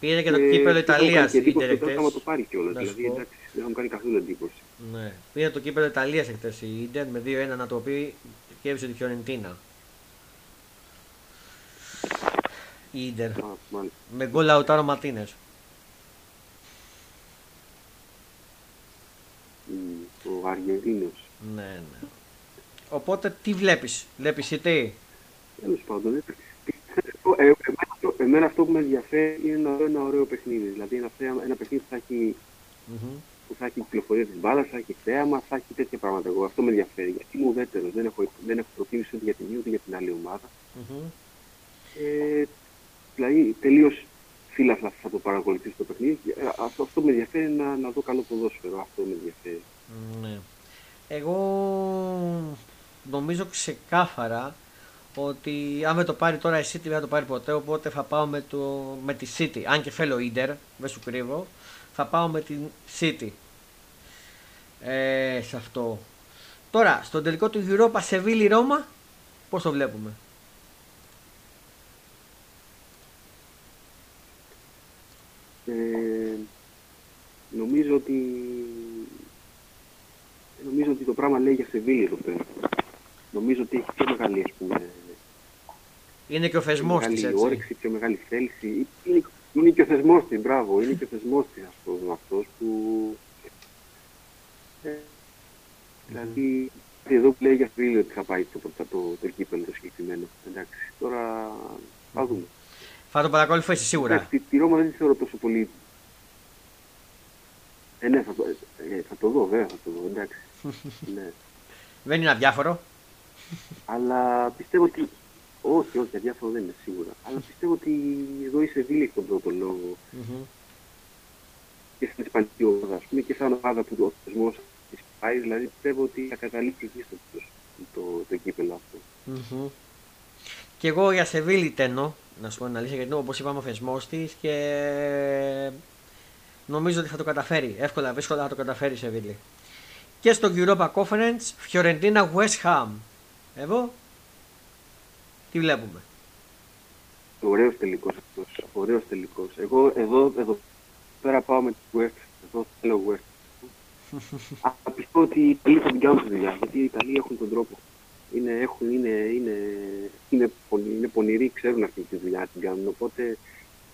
Πήρε και το κύπελλο Ιταλίας η Ιντερ εκτές. Θα το πάρει κιόλας, δηλαδή εντάξει, δεν μου κάνει καθόλου εντύπωση. Ναι. Πήρε το κύπελλο Ιταλίας εκτές η Ιντερ με 2-1 ανατροπή, κέρδισε τη Φιωρεντίνα. Η Ιντερ. Με γκολ Λαουτάρο Μαρτίνες. Ο Αργεντίνος. Ναι, ναι. Οπότε τι βλέπεις, City. Τέλος πάντων, εντάξει. Εμένα αυτό που με ενδιαφέρει είναι ένα ωραίο παιχνίδι. Δηλαδή ένα παιχνίδι που θα έχει, που θα έχει κυκλοφορία της μπάλας, θα έχει θέαμα, θα έχει τέτοια πράγματα. Εγώ αυτό με ενδιαφέρει. Γιατί είμαι ουδέτερος, δεν έχω προτίμηση ούτε για την μία ούτε για την άλλη ομάδα. Δηλαδή τελείως φύλαθλα θα το παρακολουθήσω το παιχνίδι. Αυτό με ενδιαφέρει να δω καλό ποδόσφαιρο. Αυτό με ενδιαφέρει. Ναι. Εγώ νομίζω ξεκάθαρα ότι αν δεν το πάρει τώρα η City δεν θα το πάρει ποτέ, οπότε θα πάω με τη City. Αν και θέλω Ίντερ, δεν σου κρύβω, θα πάω με την City σε αυτό. Τώρα, στον τελικό του Europa, Σεβίλη-Ρώμα, πώς το βλέπουμε? Νομίζω ότι το πράγμα λέει για Σεβίλη εδώ πέρα. Νομίζω ότι έχει πιο μεγάλη, ας πούμε, είναι και ο θεσμός της, έτσι. Όρεξη, πιο μεγάλη θέληση. Είναι και ο θεσμός της, μπράβο. Είναι και ο θεσμός της, ας πούμε, αυτός που... δηλαδή, εδώ που λέει για φίλοι ότι θα πάει το κύπελλο το συγκεκριμένο. Εντάξει, τώρα θα δούμε. Θα το παρακολουθήσει σίγουρα. Τη Ρώμα δεν τη θεωρώ τόσο πολύ... ναι, θα το δω, βέβαια, εντάξει. Ναι. Δεν είναι αδιάφορο. Αλλά πιστεύω ότι... Όχι, αδιάφορο δεν είναι σίγουρα. Αλλά πιστεύω ότι εδώ είσαι δίληκτη τον πρώτο λόγο. Και στην Ισπανική ομάδα, ας πούμε, και σαν ομάδα που ο θεσμός της πάει, δηλαδή πιστεύω ότι θα καταλήξει εκεί το κύπελλο αυτό. Και εγώ για Σεβίλη τένω, να σου πω την αλήθεια, γιατί όπως είπαμε ο θεσμός της και νομίζω ότι θα το καταφέρει. Εύκολα, δύσκολα θα το καταφέρει η Σεβίλη. Και στο Europa Conference, Φιωρεντίνα West Ham. Εδώ, τι βλέπουμε? Ωραίος τελικός. Εγώ εδώ πέρα πάω με τη West. Εδώ θέλω West. Αλλά πιστεύω ότι οι Ιταλοί θα την κάνουν τη δουλειά, γιατί οι Ιταλοί έχουν τον τρόπο. Είναι πονηροί, ξέρουν αυτή τη δουλειά να την κάνουν. Οπότε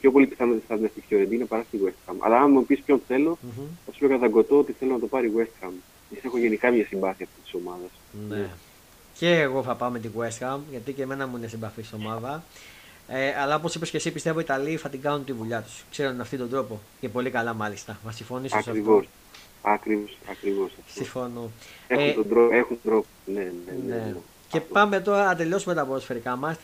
πιο πολύ πιθανότητα θα είναι στη Φιωρεντίνα παρά στη West Ham. Αλλά αν μου πεις ποιον θέλω, θα σου καταγκωτώ ότι θέλω να το πάρει West Ham. Γιατί έχω γενικά μια συμπάθεια αυτή τη ομάδα. Ναι. Και εγώ θα πάω με την West Ham, γιατί και εμένα μου είναι συμπαθής ομάδα. Αλλά όπως είπες και εσύ, πιστεύω οι Ιταλοί θα την κάνουν τη δουλειά τους. Ξέρουν αυτόν τον τρόπο και πολύ καλά, μάλιστα. Μα συμφωνήσω σε αυτό. Ακριβώς. Συμφωνώ. Έχουν τρόπο. Ναι. Και πάμε τώρα να τελειώσουμε τα ποδοσφαιρικά μας.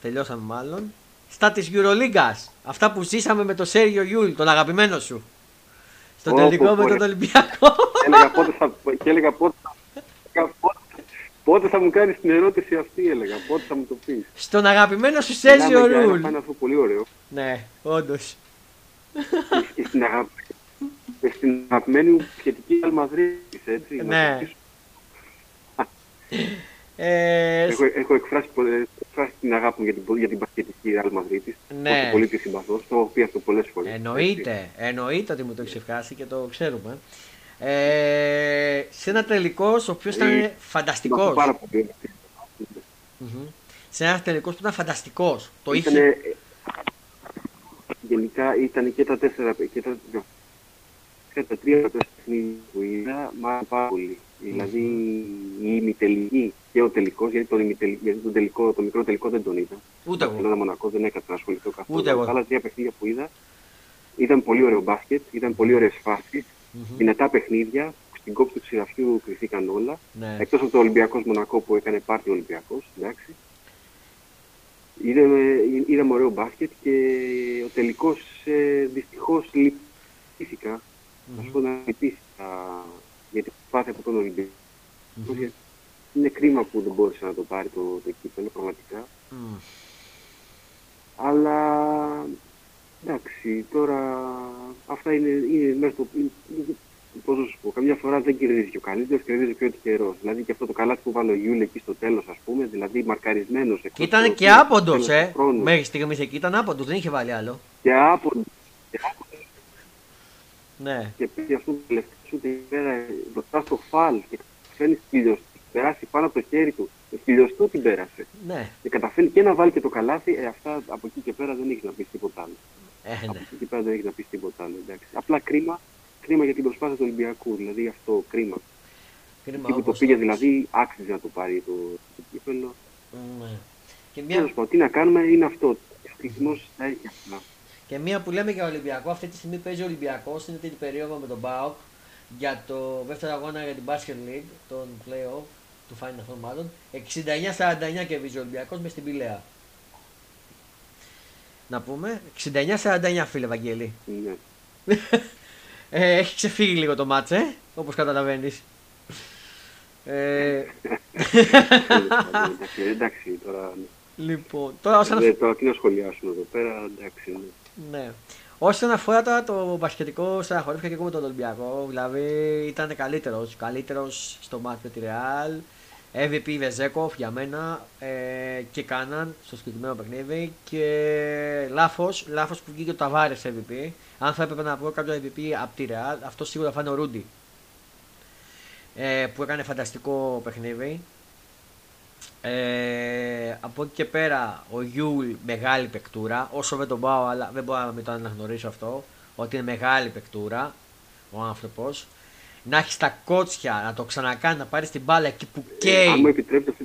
Τελειώσαμε μάλλον. Στα της Euroligas. Αυτά που ζήσαμε με τον Σέργιο Γιούλ, τον αγαπημένο σου. Στον τελικό με τον Ολυμπιακό. Πότε θα μου κάνεις την ερώτηση αυτή, έλεγα. Πότε θα μου το πεις? Στον αγαπημένο σου Σέργιο Γιούλ. Είναι αυτό πολύ ωραίο. Ναι, όντως. Στην αγαπημένη μου σχετική Αλμαδρίτης, έτσι. Ναι. Έχω εκφράσει την αγάπη μου για την πασχετική Real Madrid, ναι, πολύ πιο συμπαθώς, το έχω πει αυτό πολλές φορές. Εννοείται ότι μου το έχεις ευχάσει και το ξέρουμε. Σε ένα τελικός ο οποίος ήταν φανταστικός. Πάρα πολύ. Σε ένα τελικός που ήταν φανταστικός. Γενικά ήταν και τα τέσσερα και τα τρία παιχνίδια που είδα, μάλλον πάρα πολύ. Δηλαδή η ημιτελική και ο τελικός, γιατί το μικρό τελικό δεν τον είδα. Ούτε εγώ. Ήταν Μονακό, δεν έκατσα να ασχοληθώ καθόλου. Ούτε εγώ. Τα άλλα τρία παιχνίδια που είδα ήταν πολύ ωραίο μπάσκετ, ήταν πολύ ωραίες φάσεις, δυνατά παιχνίδια, στην κόψη του ξηραφιού κρυφθήκαν όλα. Ναι. Εκτός από το Ολυμπιακός Μονακό που έκανε πάρτι ο Ολυμπιακός, εντάξει. Είδαμε ωραίο μπάσκετ και ο τελικός δυστυχώς λυπήθηκα. Θα σου πω να λυπήθηκα για την προσπάθεια από τον Ολυμπιακό. Είναι κρίμα που δεν μπόρεσε να το πάρει το κύπελλο πραγματικά. Αλλά εντάξει, τώρα αυτά είναι μέσα στο. Πώς να σου πω, καμιά φορά δεν κερδίζει και ο καλύτερος, κερδίζει και ο τυχερός. Δηλαδή και αυτό το καλάθι που βάλε ο Γιούλ εκεί στο τέλος, ας πούμε, δηλαδή μαρκαρισμένος. Ήταν και άποντος, μέχρι στιγμής εκεί ήταν άποντος, δεν είχε βάλει άλλο. Και άποντος. Ναι. Και πήγε αυτό το τελευταίο σου την πέρα, μπροστά στο φαλ και καταφέρνει χιλιοστό, περάσει πάνω από το χέρι του. Χιλιοστό την πέρασε. Ναι. Και καταφέρνει και να βάλει και το καλάθι, αυτά από εκεί και πέρα δεν έχει να πει τίποτα άλλο. Ναι. Από εκεί και πέρα δεν έχει να πει τίποτα άλλο. Εντάξει. Απλά κρίμα. Κρίμα για την προσπάθεια του Ολυμπιακού, δηλαδή αυτό κρίμα. Κρίμα που το πήγε, δηλαδή άξιζε να το πάρει το κύπελλο. Ναι. Και μια... πω, τι να κάνουμε είναι αυτό. Ο πληθυσμός θα έχει αυτά. Και μία που λέμε για Ολυμπιακό, αυτή τη στιγμή παίζει ο Ολυμπιακός, είναι την περίοδο με τον ΠΑΟΚ για το δεύτερο αγώνα για την Basket League, τον play-off του Final Four μάλλον. 69-49 κερδίζει ο Ολυμπιακός με στην Πηλαία. Να πούμε, 69-49 φίλε Βαγγέλη. Ναι. Έχει ξεφύγει λίγο το μάτσε, όπως καταλαβαίνεις. Εντάξει, τώρα... Λοιπόν, τώρα όσον αφορά... Τώρα τι να σχολιάσουμε εδώ πέρα, εντάξει. Ναι. Όσον αφορά τώρα το μπασκετικό στεναχωρήθηκα και εγώ με τον Ολυμπιακό, δηλαδή ήταν καλύτερος. Καλύτερος στο μάτι με τη Ρεάλ, MVP Βεζέκοφ για μένα και Κάναν στο συγκεκριμένο παιχνίδι και λάθος που βγήκε ο Ταβάρες MVP. Αν θα έπρεπε να πω κάποιο MVP από τη Real, αυτό σίγουρα θα είναι ο Ρούντι που έκανε φανταστικό παιχνίδι. Από εκεί και πέρα ο Γιούλ μεγάλη παικτούρα, όσο δεν τον πάω αλλά δεν μπορώ να μην το αναγνωρίσω αυτό ότι είναι μεγάλη παικτούρα ο άνθρωπος. Να έχει τα κότσια, να το ξανακάνει, να πάρει την μπάλα εκεί που καίει. Αν μου επιτρέψετε.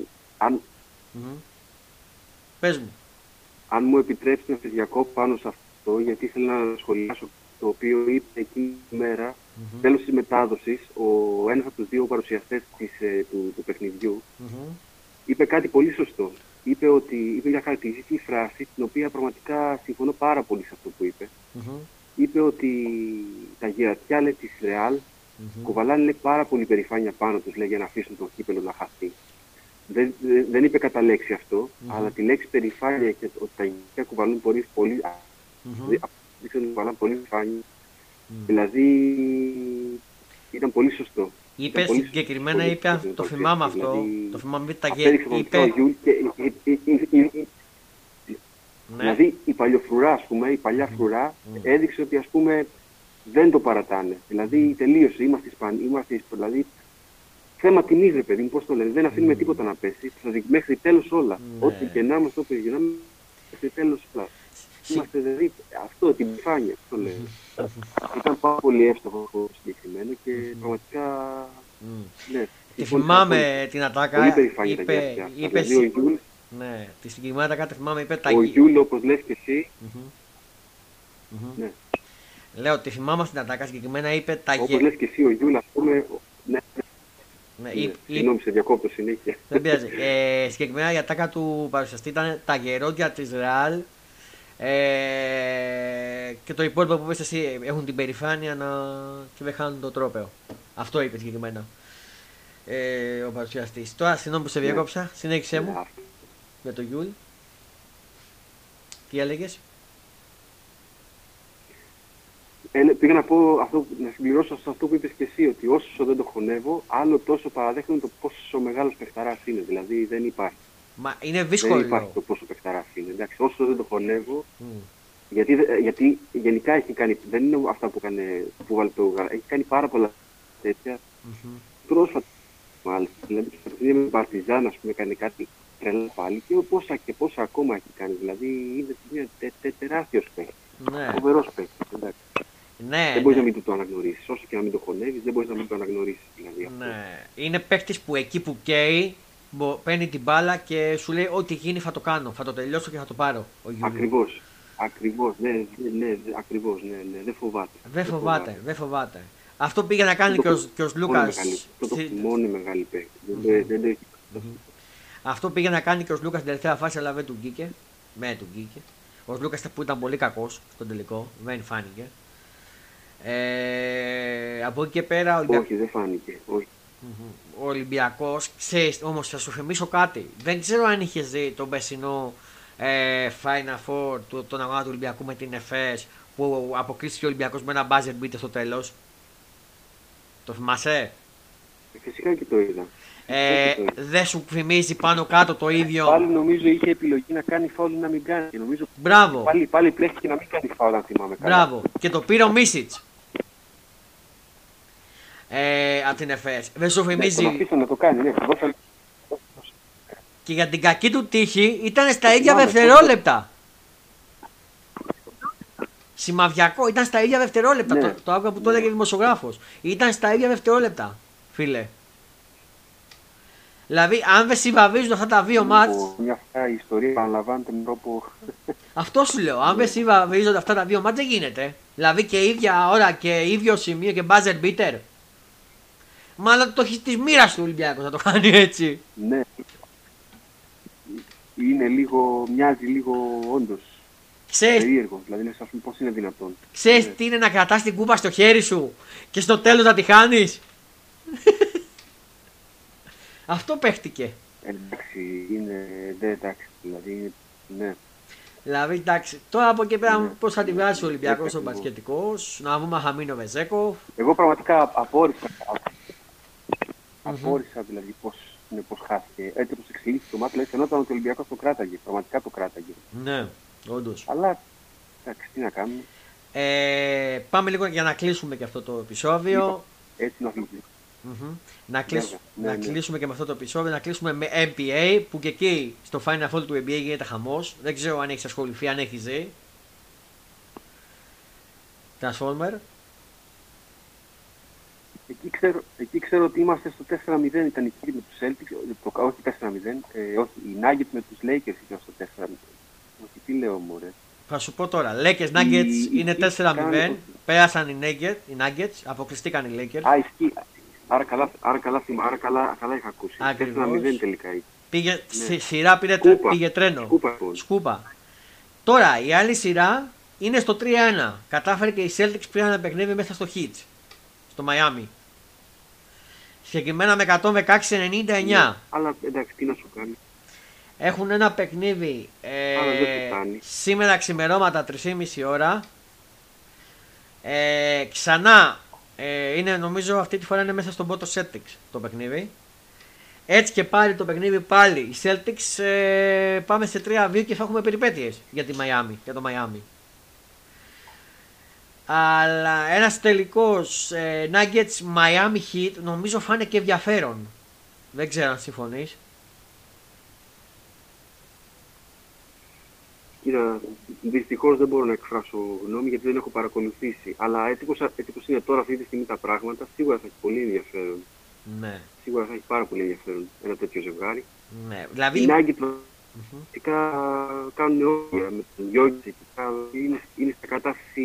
Πες μου. Αν μου επιτρέψετε να σε διακόπτω πάνω σε αυτό, γιατί ήθελα να σχολιάσω το οποίο είπε εκείνη τη μέρα, τέλος της μετάδοσης, ο ένας από τους δύο παρουσιαστές του παιχνιδιού είπε κάτι πολύ σωστό. Είπε μια χαρακτηριστική φράση, την οποία πραγματικά συμφωνώ πάρα πολύ σε αυτό που είπε. Είπε ότι τα γερατιά λέει της Ρεάλ. Κουβαλάνε λέει, πάρα πολύ περηφάνεια πάνω τους λέει, για να αφήσουν το κύπελλο να χαθεί. Δεν είπε κατά λέξη αυτό, αλλά τη λέξη περηφάνεια και ότι τα γυναίκα κουβαλούν πολύ περηφάνεια. Δηλαδή ήταν πολύ σωστό. Είπε πολύ συγκεκριμένα, πολύ είπε, το θυμάμαι αυτό, δηλαδή, το θυμάμαι τα γέννη, είπε... Δηλαδή η παλιοφρουρά, ας πούμε, η παλιά φρουρά έδειξε ότι ας πούμε δεν το παρατάνε. Δηλαδή τελείωσε. Είμαστε δηλαδή, θέμα τιμής, ρε παιδί μου, πώς το λένε. Δεν αφήνουμε τίποτα να πέσει. Μέχρι τέλος όλα. Ό,τι γεννάμε, στο οποίο γεννάμε, μέχρι τέλος πλάς. Είμαστε δηλαδή, αυτό, την επιφάνεια, το λένε. Ήταν πάρα πολύ εύστοχο συγκεκριμένο και πραγματικά, ναι. Τη θυμάμαι την ατάκα, είπε Γιούλ. Ναι, τη συγκεκριμένη ατάκα τη θυμάμαι, είπε τα Γιούλ. Ο Γιούλ, όπως λες και εσύ, ναι. Λέω ότι θυμάμαι στην ατάκα συγκεκριμένα είπε τα γε... Όπως λες και εσύ ο Γιούλ, ας πούμε... Συγγνώμη, σε διακόπτω συνέχεια. Δεν πειράζει. Συγκεκριμένα η ατάκα του παρουσιαστή ήταν τα γερόντια της Ρεάλ και το υπόλοιπο που είπες εσύ έχουν την περηφάνεια να... και δεν χάνουν το τρόπαιο. Αυτό είπε συγκεκριμένα ο παρουσιαστής. Τώρα, συγγνώμη που σε διακόψα, συνέχισε μου με το Γιούλ. Τι έλεγες? Πήγα να πω αυτό, να συμπληρώσω σε αυτό που είπες και εσύ, ότι όσο δεν το χωνεύω, άλλο τόσο παραδέχομαι το πόσο μεγάλος παιχταράς είναι. Δηλαδή δεν υπάρχει. Μα είναι δύσκολο. Δεν υπάρχει το πόσο παιχταράς είναι. Εντάξει, όσο δεν το χωνεύω, γιατί γενικά έχει κάνει, δεν είναι αυτά που έκανε, που βάλει το γάλα, έχει κάνει πάρα πολλά τέτοια. Πρόσφατα μάλιστα. Δηλαδή με την Παρτιζάν, ας πούμε, έκανε κάτι τρελά πάλι και πόσα ακόμα έχει κάνει. Δηλαδή είναι μια τεράστιος παίχτης. Φοβερός παίχτης, εντάξει. Ναι, δεν μπορεί να μην το αναγνωρίσει. Όσο και να μην το χωνεύει, δεν μπορεί να μην το αναγνωρίσει. Δηλαδή, ναι. Είναι παίχτη που εκεί που καίει παίρνει την μπάλα και σου λέει: ό,τι γίνει θα το κάνω. Θα το τελειώσω και θα το πάρω. Ακριβώς. Ακριβώς. Ναι. Δεν φοβάται. Δεν φοβάται. Αυτό πήγε να κάνει και ο Λούκας. Αυτό είναι μόνο μεγάλη παίχτη. Αυτό πήγε να κάνει και ο Λούκας στην τελευταία φάση, αλλά δεν του βγήκε. με του Γκίκε. Ο Λούκας που ήταν πολύ κακός στον τελικό, δεν φάνηκε. Από εκεί και πέρα... Όχι, δεν φάνηκε. Όχι. Ο Ολυμπιακός, ξέρεις, όμως θα σου θυμίσω κάτι. Δεν ξέρω αν είχες δει τον περσινό Final Four, τον αγώνα του Ολυμπιακού με την ΕΦΕΣ, που αποκλείστηκε ο Ολυμπιακός με ένα buzzer beater στο τέλος. Το θυμάσαι? Φυσικά και το είδα. Δεν σου θυμίζει πάνω κάτω το ίδιο? Πάλι νομίζω είχε επιλογή να κάνει φάουλ ή να μην κάνει. Νομίζω πάλι πλέχτηκε να μην κάνει φάουλ, αν θυμάμαι καλά. Μπράβο. Και το πήρε ο Μίσιτς. Από την ΕΦΕΣ. Δεν σου θυμίζει? Αφήστε να το κάνει, ναι. Και για την κακή του τύχη ήταν στα ίδια δευτερόλεπτα. Σημαδιακό, ήταν στα ίδια δευτερόλεπτα. Ναι. Το άκουγα που το έλεγε ο δημοσιογράφος. Ήταν στα ίδια δευτερόλεπτα, φίλε. Δηλαδή, αν δεν συμβαδίζουν αυτά τα δύο μάτς. Μια φορά η ιστορία επαναλαμβάνεται με τρόπο. Αυτό σου λέω. Αν δεν συμβαδίζονται αυτά τα δύο μάτς, δεν γίνεται. Δηλαδή και ίδια ώρα και ίδιο σημείο και buzzer beater. Μάλλον το έχει τη μοίρα του Ολυμπιακού να το κάνει έτσι. Ναι. Είναι λίγο. Μοιάζει λίγο όντως. Ξέρεις, περίεργο, δηλαδή να σας πούμε πώς είναι δυνατόν. Ξέρεις τι είναι να κρατάς την κούπα στο χέρι σου και στο τέλος να τη χάνεις. Αυτό παίχτηκε. Εντάξει, είναι εντάξει, δηλαδή ναι. Δηλαδή εντάξει, τώρα από εκεί πέρα πώς θα τη βγάλει ο Ολυμπιακός ο μπασκετικός, να βγούμε Χαμίνο Βεζέκο. Εγώ πραγματικά απόρρισα δηλαδή πώς χάθηκε, έτσι όπως εξελίχθηκε το μάτι, δηλαδή φαινόταν ότι ο Ολυμπιακός το κράταγε, πραγματικά το κράταγε. Ναι. Όντως. Αλλά εντάξει, τι να κάνουμε. Πάμε λίγο για να κλείσουμε και αυτό το επεισόδιο. Έτσι να κλείσουμε. Να κλείσουμε και με αυτό το επεισόδιο, να κλείσουμε με NBA που και εκεί στο Final Four του NBA γίνεται χαμός. Δεν ξέρω αν έχεις ασχοληθεί, αν έχεις δει. Transformer. Εκεί ξέρω ότι είμαστε στο 4-0, ήταν εκεί με τους Celtics, όχι 4-0, όχι, οι Nuggets με τους Lakers ήταν στο 4-0. Τι λέω, μωρέ. Θα σου πω τώρα. Lakers Nuggets είναι 4-0. Πέρασαν οι Nuggets, αποκλειστήκαν οι Lakers. Α, ισχύει. Άρα καλά είχα ακούσει. 4-0 τελικά. Πήγε σειρά, πήγε τρένο. Σκούπα. Τώρα η άλλη σειρά είναι στο 3-1. Κατάφερε και οι Celtics πήγαν να παιχνίδι μέσα στο Heat. Στο Miami. Συγκεκριμένα με 116-99. Αλλά εντάξει, τι να σου κάνει. Έχουν ένα παιχνίδι σήμερα ξημερώματα 3,5 ώρα. Ξανά είναι, νομίζω αυτή τη φορά είναι μέσα στον πόντο Celtics το παιχνίδι. Έτσι και πάλι το παιχνίδι πάλι. Οι Celtics πάμε σε 3-2 και θα έχουμε περιπέτειες για το Miami. Αλλά ένας τελικός Nuggets Miami Heat νομίζω θα είναι και ενδιαφέρον. Δεν ξέρω αν συμφωνείς. Δυστυχώς δεν μπορώ να εκφράσω γνώμη γιατί δεν έχω παρακολουθήσει. Αλλά έτσι όπως είναι τώρα, αυτή τη στιγμή τα πράγματα, σίγουρα θα έχει πολύ ενδιαφέρον. Ναι. Σίγουρα θα έχει πάρα πολύ ενδιαφέρον ένα τέτοιο ζευγάρι. Ναι. Δηλαδή. Οι Νάγκετ φυσικά κάνουν όρια με τον Γιόγκιτς. Είναι σε κατάσταση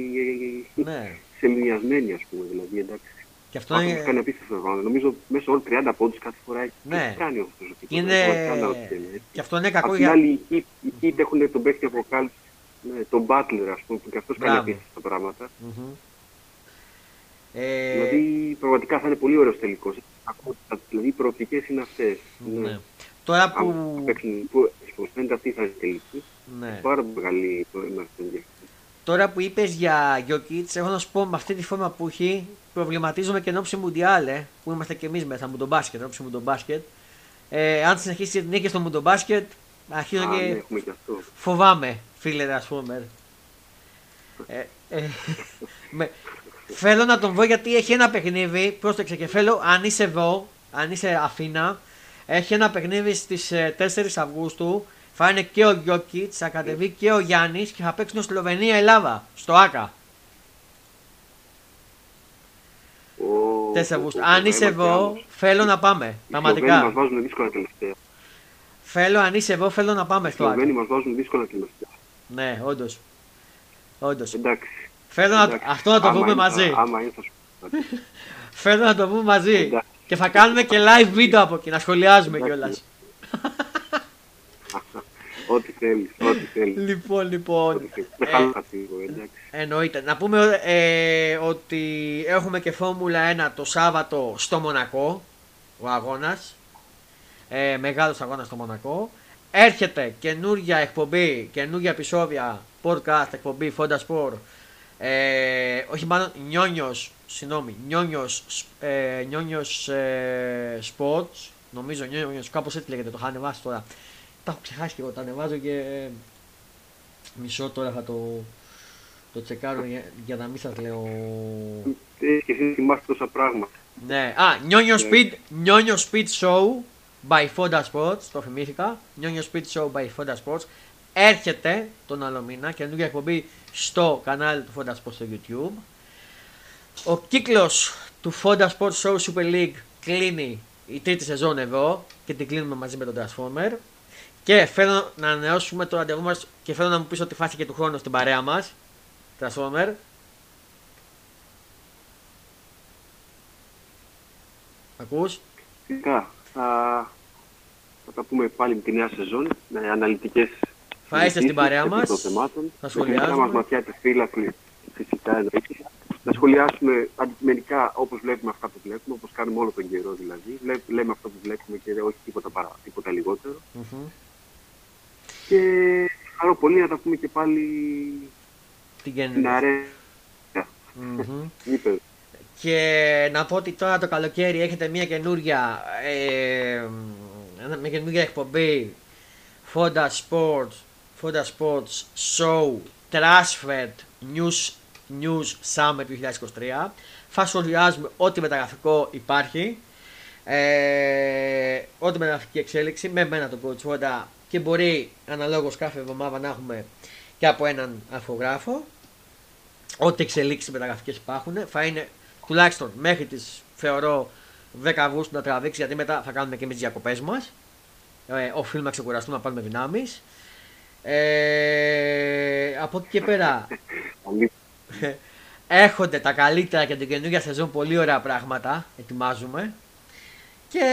σελμιασμένη, ας πούμε. Δηλαδή, εντάξει. Και αυτό είναι... κάνει απίστευτο βάνο. Νομίζω μέσω όλων 30 πόντους κάθε φορά έχει κάνει αυτό το ζωτικό. Και αυτό είναι κακό. Απ' την άλλη, οι Heat έχουν τον παίκτη αποκάλυψη, τον Butler, ας πούμε, που και αυτός κάνει απίστευτα πράγματα. Δηλαδή, πραγματικά θα είναι πολύ ωραίος τελικός. Δηλαδή, οι προοπτικές είναι αυτές. Τώρα που... Φαίνεται αυτή θα είναι τελική. Πάρα μεγάλη ενδιαφέρον. Τώρα που είπες για Γιόκιτς, έχω να σου πω με αυτή τη φόρμα που έχει, προβληματίζομαι και ενόψει Μουντιάλε, που είμαστε και εμείς μέσα Μουντομπάσκετ, ενόψει Μουντομπάσκετ. Αν συνεχίσει την νίκη στο Μουντομπάσκετ, αρχίζω και φοβάμαι, φίλε Transformer. Θέλω να τον δω γιατί έχει ένα παιχνίδι, πρόσεξε και θέλω, αν είσαι εδώ, αν είσαι Αθήνα, έχει ένα παιχνίδι στις 4 Αυγούστου, θα είναι και ο Γιόκιτς, θα κατεβεί και ο Γιάννης και θα παίξουν Σλοβενία-Ελλάδα, στο ΆΚΑ. 4 Αυγούστου. Αν είσαι εδώ, θέλω να πάμε. Πραγματικά. Μας βάζουν δύσκολα τελευταία. Θέλω, αν είσαι εδώ, θέλω να πάμε στο ΆΚΑ. Σλοβενία μας βάζουν δύσκολα τελευταία. Ναι, όντως. Εντάξει. Αυτό να το δούμε μαζί. Θέλω να το δούμε μαζί. Και θα κάνουμε και live βίντεο από εκεί, να σχολιάζουμε κιόλας. Ό,τι θέλει, ό,τι θέλει. Λοιπόν. Εννοείται. Να πούμε ότι έχουμε και Φόρμουλα 1 το Σάββατο στο Μονακό. Ο αγώνας. Μεγάλος αγώνας στο Μονακό. Έρχεται καινούργια επεισόδια, podcast εκπομπή Fonda Sport. Όχι μάλλον Νιόνιος Sports. Νομίζω Νιόνιος, κάπως έτσι λέγεται, το είχα ανεβάσει τώρα. Τα έχω ξεχάσει και εγώ, τα ανεβάζω και μισό τώρα θα το τσεκάρω για να μην σας λέω. Έχεις και εσύ θυμάσαι τόσα πράγματα. Ναι, Νιόνιο Speed Show by Fonda Sports, το θυμήθηκα. Νιόνιο Speed Show by Fonda Sports. Έρχεται τον άλλο μήνα καινούργια εκπομπή στο κανάλι του Fonda Sports στο YouTube. Ο κύκλος του Fonda Sports Show Super League κλείνει η τρίτη σεζόν εδώ και την κλείνουμε μαζί με τον Transformer. Και θέλω να ανανεώσουμε το ραντεβού μας και θέλω να μου πεις ότι φάθηκε του χρόνου στην παρέα μας. Transformer. Ακούς? Φυσικά. Θα τα πούμε πάλι με τη νέα σεζόν, με αναλυτικές. Θα είστε στην παρέα μας. Θα σχολιάσουμε. Θα μας ματιά τη φύλακλη φυσικά εδώ. Να σχολιάσουμε αντικειμενικά όπως βλέπουμε αυτά που βλέπουμε, όπως κάνουμε όλο τον καιρό δηλαδή. Λέμε αυτό που βλέπουμε και όχι τίποτα λιγότερο. Mm-hmm. Και χαρώ πολύ να τα πούμε και πάλι την αρέα. Mm-hmm. Και να πω ότι τώρα το καλοκαίρι έχετε μια καινούργια, εκπομπή Fonda Sports Show Transfer News Summer 2023. Θα σχολιάζουμε ό,τι μεταγραφικό υπάρχει, ό,τι μεταγραφική εξέλιξη με εμένα τον Coach Fonda και μπορεί αναλόγως κάθε εβδομάδα να έχουμε και από έναν αρθρογράφο ό,τι εξελίξεις μεταγραφικές υπάρχουν. Θα είναι τουλάχιστον μέχρι τις θεωρώ 10 Αυγούστου να τραβήξει, γιατί μετά θα κάνουμε και εμείς τις διακοπές μας. Οφείλουμε να ξεκουραστούμε, να πάρουμε δυνάμεις. Από εκεί και πέρα έρχονται τα καλύτερα και την καινούργια σεζόν, πολύ ωραία πράγματα ετοιμάζουμε και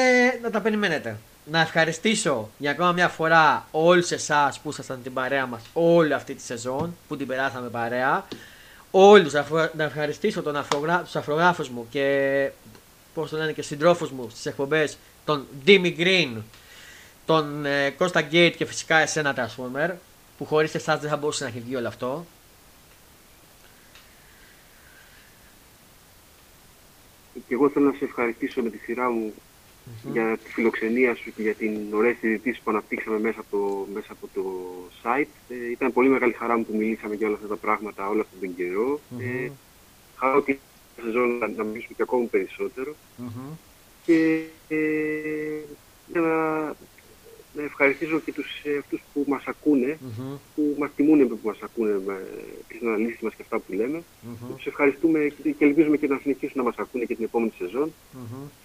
να τα περιμένετε. Να ευχαριστήσω για ακόμα μια φορά όλους εσάς που ήσασταν την παρέα μας όλη αυτή τη σεζόν που την περάσαμε παρέα. Όλους, να ευχαριστήσω τους αφρογράφους μου και συντρόφους μου στις εκπομπές, τον Ντίμι Green, τον Κώστα Γκέιτ και φυσικά εσένα Transformer, που χωρίς εσάς δεν θα μπορούσε να έχει βγει όλο αυτό. Και εγώ θέλω να σε ευχαριστήσω με τη σειρά μου για τη φιλοξενία σου και για την ωραία συζήτηση που αναπτύξαμε μέσα από το site. Ήταν πολύ μεγάλη χαρά μου που μιλήσαμε για όλα αυτά τα πράγματα όλο αυτόν τον καιρό. Χαρά ότι η σεζόν να μιλήσουμε και ακόμη περισσότερο. Και να ευχαριστήσω και αυτούς που μας ακούνε, που μας τιμούν που μας ακούνε τις αναλύσεις μας και αυτά που λέμε. Τους ευχαριστούμε και ελπίζουμε και να συνεχίσουν να μας ακούνε και την επόμενη σεζόν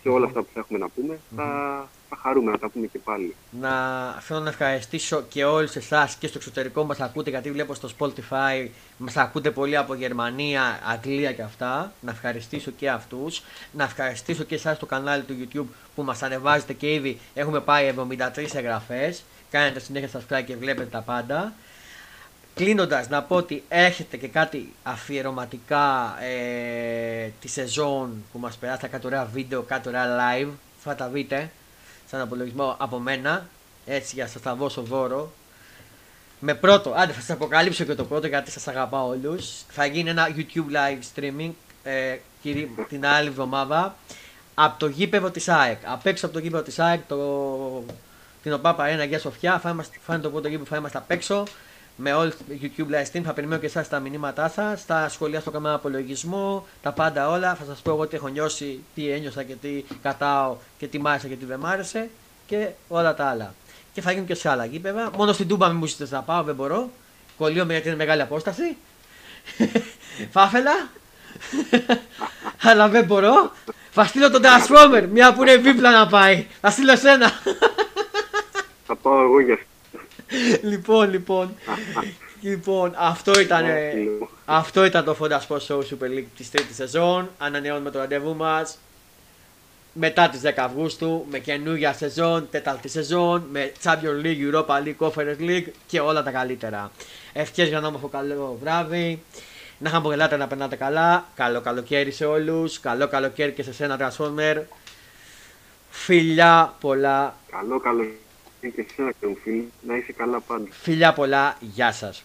και όλα αυτά που θα έχουμε να πούμε. Θα χαρούμε να τα πούμε και πάλι. Θέλω να ευχαριστήσω και όλους εσάς και στο εξωτερικό μας ακούτε, γιατί βλέπω στο Spotify μας ακούτε πολύ από Γερμανία, Αγγλία και αυτά. Να ευχαριστήσω και αυτούς. Να ευχαριστήσω και εσάς στο κανάλι του YouTube που μας ανεβάζετε και ήδη έχουμε πάει 73 εγγραφές. Κάνετε συνέχεια subscribe και βλέπετε τα πάντα. Κλείνοντας να πω ότι έχετε και κάτι αφιερωματικά τη σεζόν που μας περάσατε, κάτι ωραία βίντεο, κάτι ωραία live. Θα τα δείτε σαν απολογισμό από μένα, έτσι για να σας τα δώσω δώρο. Με πρώτο, άντε θα σας αποκαλύψω και το πρώτο γιατί σας αγαπάω όλους. Θα γίνει ένα YouTube live streaming την άλλη εβδομάδα από το γήπεδο της ΑΕΚ. Απ' έξω από το γήπεδο της ΑΕΚ, την ΟΠΑΠΑ 1 Αγία Σοφιά, θα είναι το πρώτο γήπεδο που θα είμαστε απ' έξω. Με όλο το YouTube live stream θα περιμένω και εσάς τα μηνύματά σας, τα σχολεία στο κανάλι απολογισμό, τα πάντα όλα. Θα σας πω εγώ τι έχω νιώσει, τι ένιωσα και τι κατάω και τι μ' άρεσε και τι δεν μ' άρεσε και όλα τα άλλα. Και θα γίνουν και σε άλλα γήπεδα. Μόνο στην Τούμπα μην μου ζητήσετε να πάω, δεν μπορώ. Κολλείομαι γιατί είναι μεγάλη απόσταση. Φάφελα. Αλλά δεν μπορώ. Θα στείλω τον Transformer, μια που είναι δίπλα να πάει. Θα στείλω εσένα. Θα πάω εγώ για αυτό. Λοιπόν, αυτό ήταν το Fonda Sports Show Super League της τρίτης σεζόν. Ανανεώνουμε το ραντεβού μας. μετά τις 10 Αυγούστου με καινούργια σεζόν, τέταρτη σεζόν, με Champions League, Europa League, Conference League και όλα τα καλύτερα. Ευχές για να έχουμε καλό βράδυ, να χαμογελάτε, να περνάτε καλά, καλό καλοκαίρι σε όλους, καλό καλοκαίρι και σε σένα Transformer, φιλιά πολλά. Καλό καλοκαίρι και σε σένα, φίλοι, να είσαι καλά πάντα. Φιλιά πολλά, γεια σας.